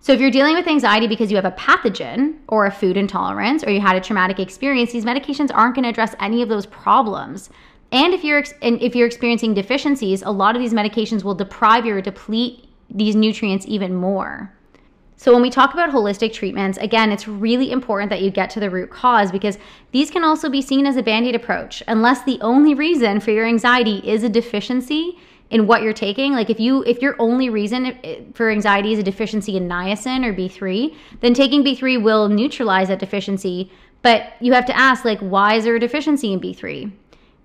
So if you're dealing with anxiety because you have a pathogen or a food intolerance or you had a traumatic experience, these medications aren't going to address any of those problems. And if you're experiencing deficiencies, a lot of these medications will deprive you or deplete these nutrients even more. So when we talk about holistic treatments, again, it's really important that you get to the root cause, because these can also be seen as a band-aid approach, unless the only reason for your anxiety is a deficiency in what you're taking. Like if your only reason for anxiety is a deficiency in niacin or B3, then taking B3 will neutralize that deficiency. But you have to ask, like, why is there a deficiency in B3?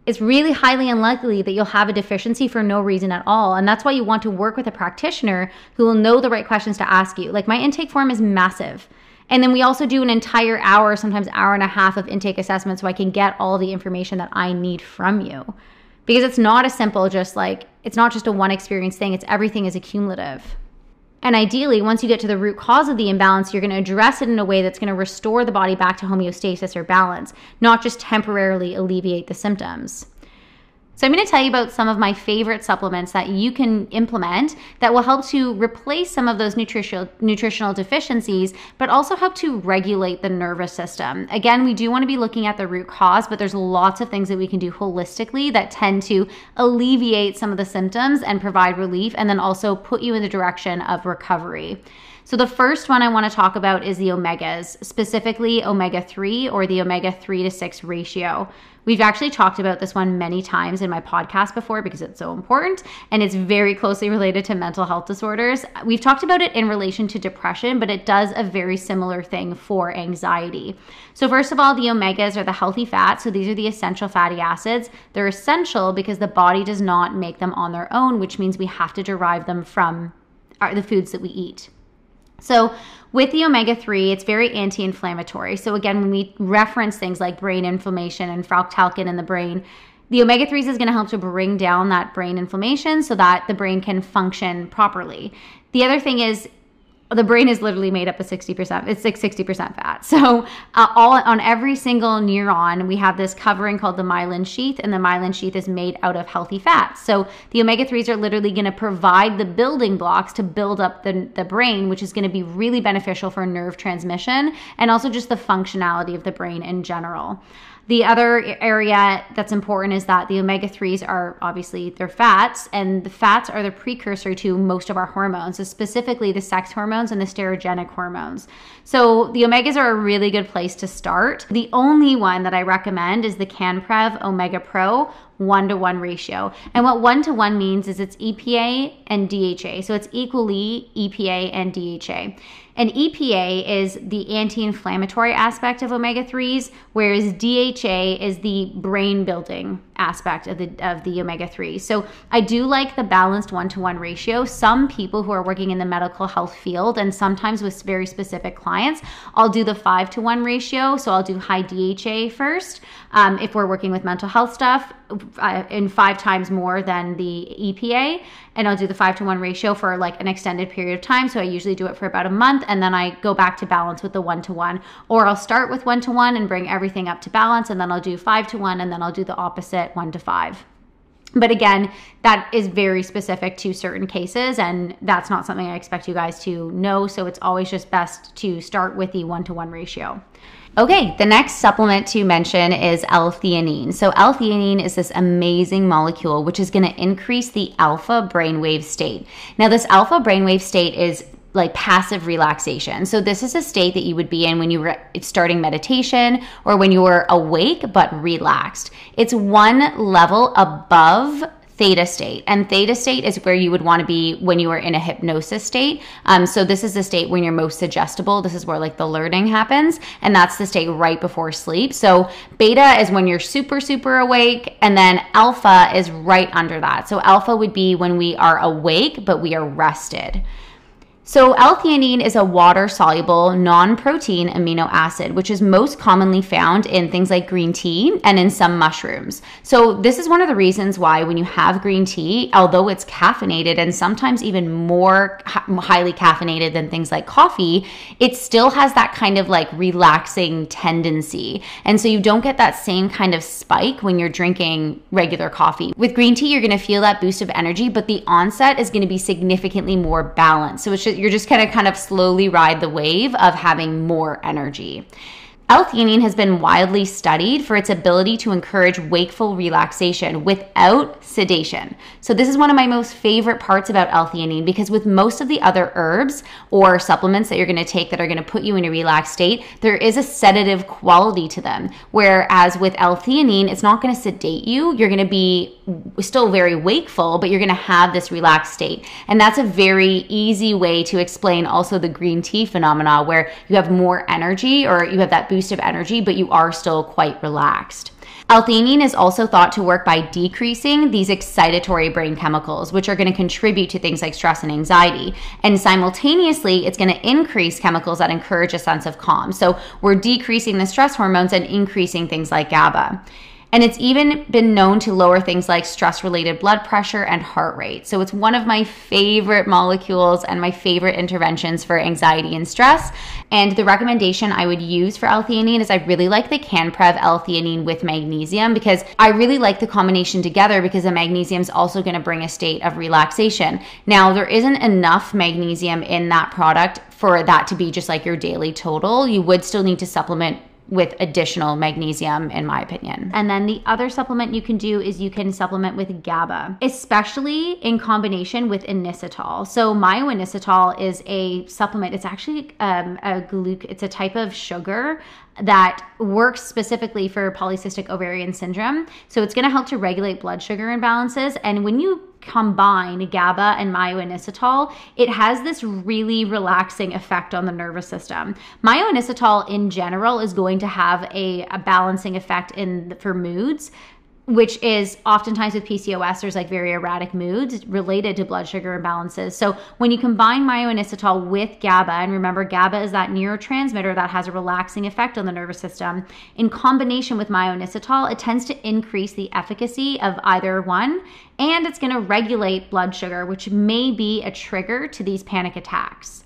It's really highly unlikely that you'll have a deficiency for no reason at all. And that's why you want to work with a practitioner who will know the right questions to ask you. Like, my intake form is massive. And then we also do an entire hour, sometimes hour and a half of intake assessment, so I can get all the information that I need from you. Because it's not a simple, just like, it's not just a one experience thing. It's everything is accumulative. And ideally, once you get to the root cause of the imbalance, you're going to address it in a way that's going to restore the body back to homeostasis or balance, not just temporarily alleviate the symptoms. So I'm going to tell you about some of my favorite supplements that you can implement that will help to replace some of those nutritional deficiencies, but also help to regulate the nervous system. Again, we do want to be looking at the root cause, but there's lots of things that we can do holistically that tend to alleviate some of the symptoms and provide relief, and then also put you in the direction of recovery. So the first one I want to talk about is the omegas, specifically omega-3 or the omega-3 to 6 ratio. We've actually talked about this one many times in my podcast before because it's so important, and it's very closely related to mental health disorders. We've talked about it in relation to depression, but it does a very similar thing for anxiety. So first of all, the omegas are the healthy fats. So these are the essential fatty acids. They're essential because the body does not make them on their own, which means we have to derive them from the foods that we eat. So with the omega-3, it's very anti-inflammatory. So again, when we reference things like brain inflammation and fractalkine in the brain, the omega-3s is going to help to bring down that brain inflammation so that the brain can function properly. The other thing is, the brain is literally made up of 60%. It's like 60% fat. So on every single neuron, we have this covering called the myelin sheath, and the myelin sheath is made out of healthy fats. So the omega-3s are literally going to provide the building blocks to build up the brain, which is going to be really beneficial for nerve transmission and also just the functionality of the brain in general. The other area that's important is that the omega-3s are obviously, they're fats, and the fats are the precursor to most of our hormones, so specifically the sex hormones and the steroidogenic hormones. So the omegas are a really good place to start. The only one that I recommend is the Canprev Omega Pro 1-to-1 ratio. And what 1-to-1 means is it's EPA and DHA. So it's equally EPA and DHA. And EPA is the anti-inflammatory aspect of omega-3s, whereas DHA is the brain-building aspect of the omega-3. So I do like the balanced 1-to-1 ratio. Some people who are working in the medical health field, and sometimes with very specific clients, I'll do the 5-to-1 ratio. So I'll do high DHA first if we're working with mental health stuff, in 5 times more than the EPA. And I'll do the 5-to-1 ratio for like an extended period of time. So I usually do it for about a month, and then I go back to balance with the 1-to-1. Or I'll start with 1-to-1 and bring everything up to balance, and then I'll do 5-to-1, and then I'll do the opposite 1-to-5. But again, that is very specific to certain cases, and that's not something I expect you guys to know. So it's always just best to start with the 1-to-1 ratio. Okay, the next supplement to mention is L-theanine. So L-theanine is this amazing molecule which is going to increase the alpha brainwave state. Now, this alpha brainwave state is like passive relaxation. So this is a state that you would be in when you were starting meditation or when you were awake but relaxed. It's one level above theta state. And theta state is where you would want to be when you are in a hypnosis state. So this is the state when you're most suggestible. This is where like the learning happens, and that's the state right before sleep. So beta is when you're super, super awake, and then alpha is right under that. So alpha would be when we are awake, but we are rested. So L-theanine is a water-soluble, non-protein amino acid, which is most commonly found in things like green tea and in some mushrooms. So this is one of the reasons why when you have green tea, although it's caffeinated and sometimes even more highly caffeinated than things like coffee, it still has that kind of like relaxing tendency. And so you don't get that same kind of spike when you're drinking regular coffee. With green tea, you're going to feel that boost of energy, but the onset is going to be significantly more balanced. So it's just you're just kind of slowly ride the wave of having more energy. L-theanine has been widely studied for its ability to encourage wakeful relaxation without sedation. So this is one of my most favorite parts about L-theanine, because with most of the other herbs or supplements that you're going to take that are going to put you in a relaxed state, there is a sedative quality to them. Whereas with L-theanine, it's not going to sedate you. You're going to be still very wakeful, but you're going to have this relaxed state. And that's a very easy way to explain also the green tea phenomena, where you have more energy or you have that boost of energy, but you are still quite relaxed. L-theanine is also thought to work by decreasing these excitatory brain chemicals, which are going to contribute to things like stress and anxiety. And simultaneously, it's going to increase chemicals that encourage a sense of calm. So we're decreasing the stress hormones and increasing things like GABA. And it's even been known to lower things like stress-related blood pressure and heart rate. So it's one of my favorite molecules and my favorite interventions for anxiety and stress. And the recommendation I would use for L-theanine is I really like the Canprev L-theanine with magnesium, because I really like the combination together, because the magnesium is also going to bring a state of relaxation. Now, there isn't enough magnesium in that product for that to be just like your daily total. You would still need to supplement with additional magnesium, in my opinion. And then the other supplement you can do is you can supplement with GABA, especially in combination with inositol. So myo-inositol is a supplement. It's actually it's a type of sugar that works specifically for polycystic ovarian syndrome. So it's gonna help to regulate blood sugar imbalances. And when you combine GABA and myo-inositol, it has this really relaxing effect on the nervous system. Myo-inositol in general is going to have a balancing effect for moods, which is oftentimes with PCOS, there's like very erratic moods related to blood sugar imbalances. So when you combine myo-inositol with GABA, and remember GABA is that neurotransmitter that has a relaxing effect on the nervous system, in combination with myo-inositol, it tends to increase the efficacy of either one, and it's gonna regulate blood sugar, which may be a trigger to these panic attacks.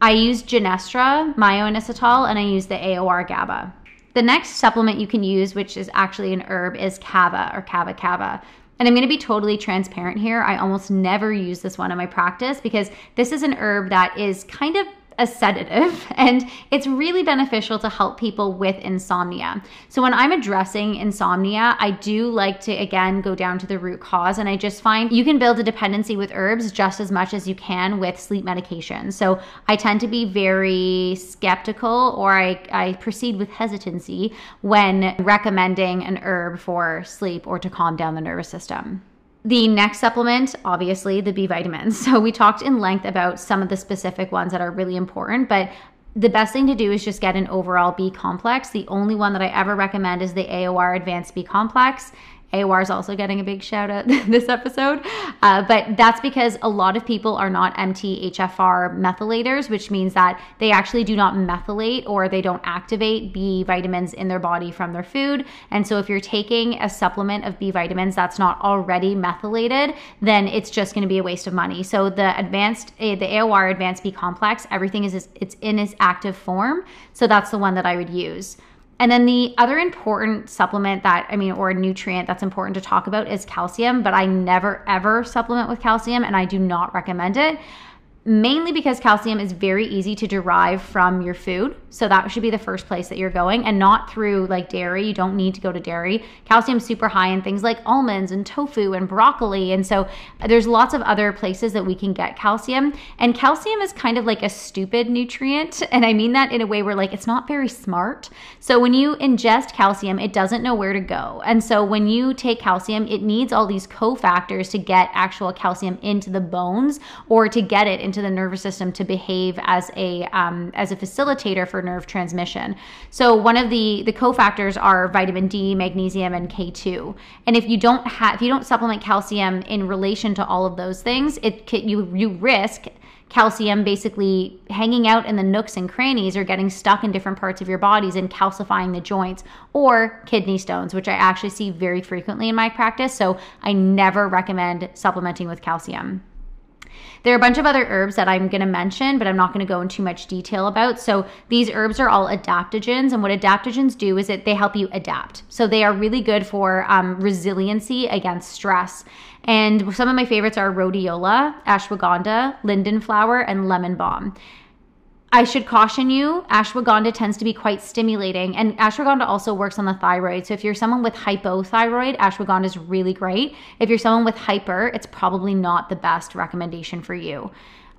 I use Genestra, myo-inositol, and I use the AOR GABA. The next supplement you can use, which is actually an herb, is Kava or Kava. And I'm going to be totally transparent here. I almost never use this one in my practice, because this is an herb that is kind of a sedative, and it's really beneficial to help people with insomnia. So when I'm addressing insomnia, I do like to again go down to the root cause, and I just find you can build a dependency with herbs just as much as you can with sleep medication. So I tend to be very skeptical, or I proceed with hesitancy when recommending an herb for sleep or to calm down the nervous system. The next supplement, obviously, the B vitamins. So we talked in length about some of the specific ones that are really important, but the best thing to do is just get an overall B complex. The only one that I ever recommend is the AOR Advanced B complex. AOR is also getting a big shout out this episode, but that's because a lot of people are not MTHFR methylators, which means that they actually do not methylate, or they don't activate B vitamins in their body from their food. And so if you're taking a supplement of B vitamins that's not already methylated, then it's just going to be a waste of money. So the AOR Advanced B complex, everything it's in its active form. So that's the one that I would use. And then the other important supplement or nutrient that's important to talk about is calcium, but I never ever supplement with calcium, and I do not recommend it, mainly because calcium is very easy to derive from your food. So that should be the first place that you're going, and not through like dairy. You don't need to go to dairy. Calcium's super high in things like almonds and tofu and broccoli. And so there's lots of other places that we can get calcium. And calcium is kind of like a stupid nutrient. And I mean that in a way where like it's not very smart. So when you ingest calcium, it doesn't know where to go. And so when you take calcium, it needs all these cofactors to get actual calcium into the bones or to get it into the nervous system to behave as a facilitator for nerve transmission. So one of the cofactors are vitamin D, magnesium, and K2. And if you don't supplement calcium in relation to all of those things, you risk calcium basically hanging out in the nooks and crannies or getting stuck in different parts of your bodies and calcifying the joints, or kidney stones, which I actually see very frequently in my practice. So I never recommend supplementing with calcium. There are a bunch of other herbs that I'm going to mention, but I'm not going to go into too much detail about. So these herbs are all adaptogens, and what adaptogens do is that they help you adapt. So they are really good for resiliency against stress. And some of my favorites are rhodiola, ashwagandha, lindenflower, and lemon balm. I should caution you, ashwagandha tends to be quite stimulating, and ashwagandha also works on the thyroid. So if you're someone with hypothyroid, ashwagandha is really great. If you're someone with hyper, it's probably not the best recommendation for you.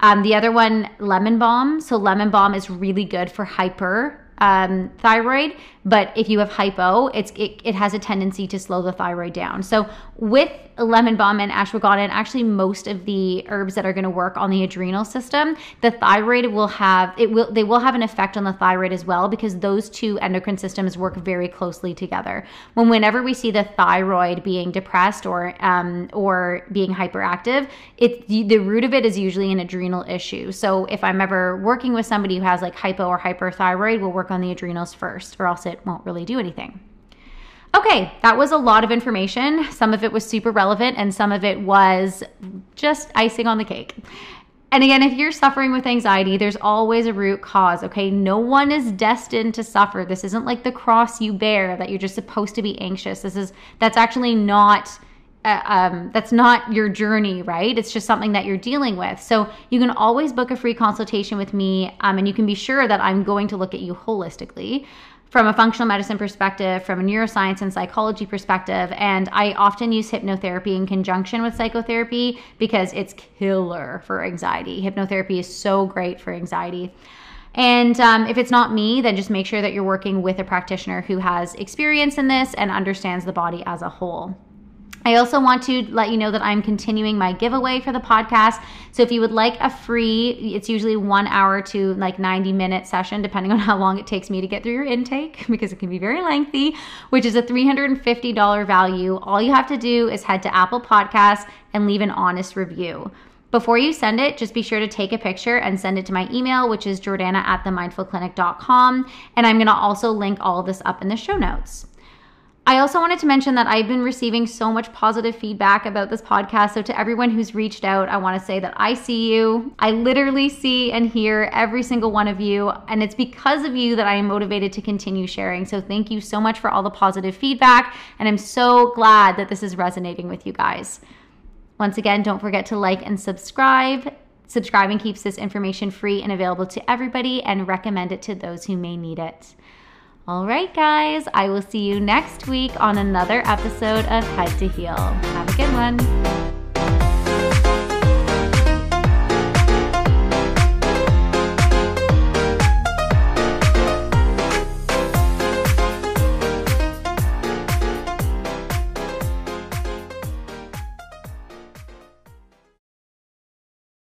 The other one, lemon balm. So lemon balm is really good for hyper thyroid, but if you have hypo, it has a tendency to slow the thyroid down. So with lemon balm and ashwagandha, and actually most of the herbs that are going to work on the adrenal system, the thyroid will have an effect on the thyroid as well, because those two endocrine systems work very closely together. Whenever we see the thyroid being depressed or being hyperactive, the root of it is usually an adrenal issue. So if I'm ever working with somebody who has like hypo or hyperthyroid, we'll work on the adrenals first, or else it won't really do anything. Okay, that was a lot of information. Some of it was super relevant, and some of it was just icing on the cake. And again, if you're suffering with anxiety, there's always a root cause, okay? No one is destined to suffer. This isn't like the cross you bear that you're just supposed to be anxious. That's actually not... that's not your journey, right? It's just something that you're dealing with. So you can always book a free consultation with me, and you can be sure that I'm going to look at you holistically from a functional medicine perspective, from a neuroscience and psychology perspective. And I often use hypnotherapy in conjunction with psychotherapy because it's killer for anxiety. Hypnotherapy is so great for anxiety. And if it's not me, then just make sure that you're working with a practitioner who has experience in this and understands the body as a whole. I also want to let you know that I'm continuing my giveaway for the podcast. So if you would like a free, it's usually 1 hour to like 90-minute session, depending on how long it takes me to get through your intake, because it can be very lengthy, which is a $350 value. All you have to do is head to Apple Podcasts and leave an honest review. Before you send it, just be sure to take a picture and send it to my email, which is jordana@themindfulclinic.com. And I'm going to also link all of this up in the show notes. I also wanted to mention that I've been receiving so much positive feedback about this podcast. So to everyone who's reached out, I want to say that I see you. I literally see and hear every single one of you. And it's because of you that I am motivated to continue sharing. So thank you so much for all the positive feedback. And I'm so glad that this is resonating with you guys. Once again, don't forget to like and subscribe. Subscribing keeps this information free and available to everybody, and recommend it to those who may need it. All right, guys, I will see you next week on another episode of Head to Heal. Have a good one.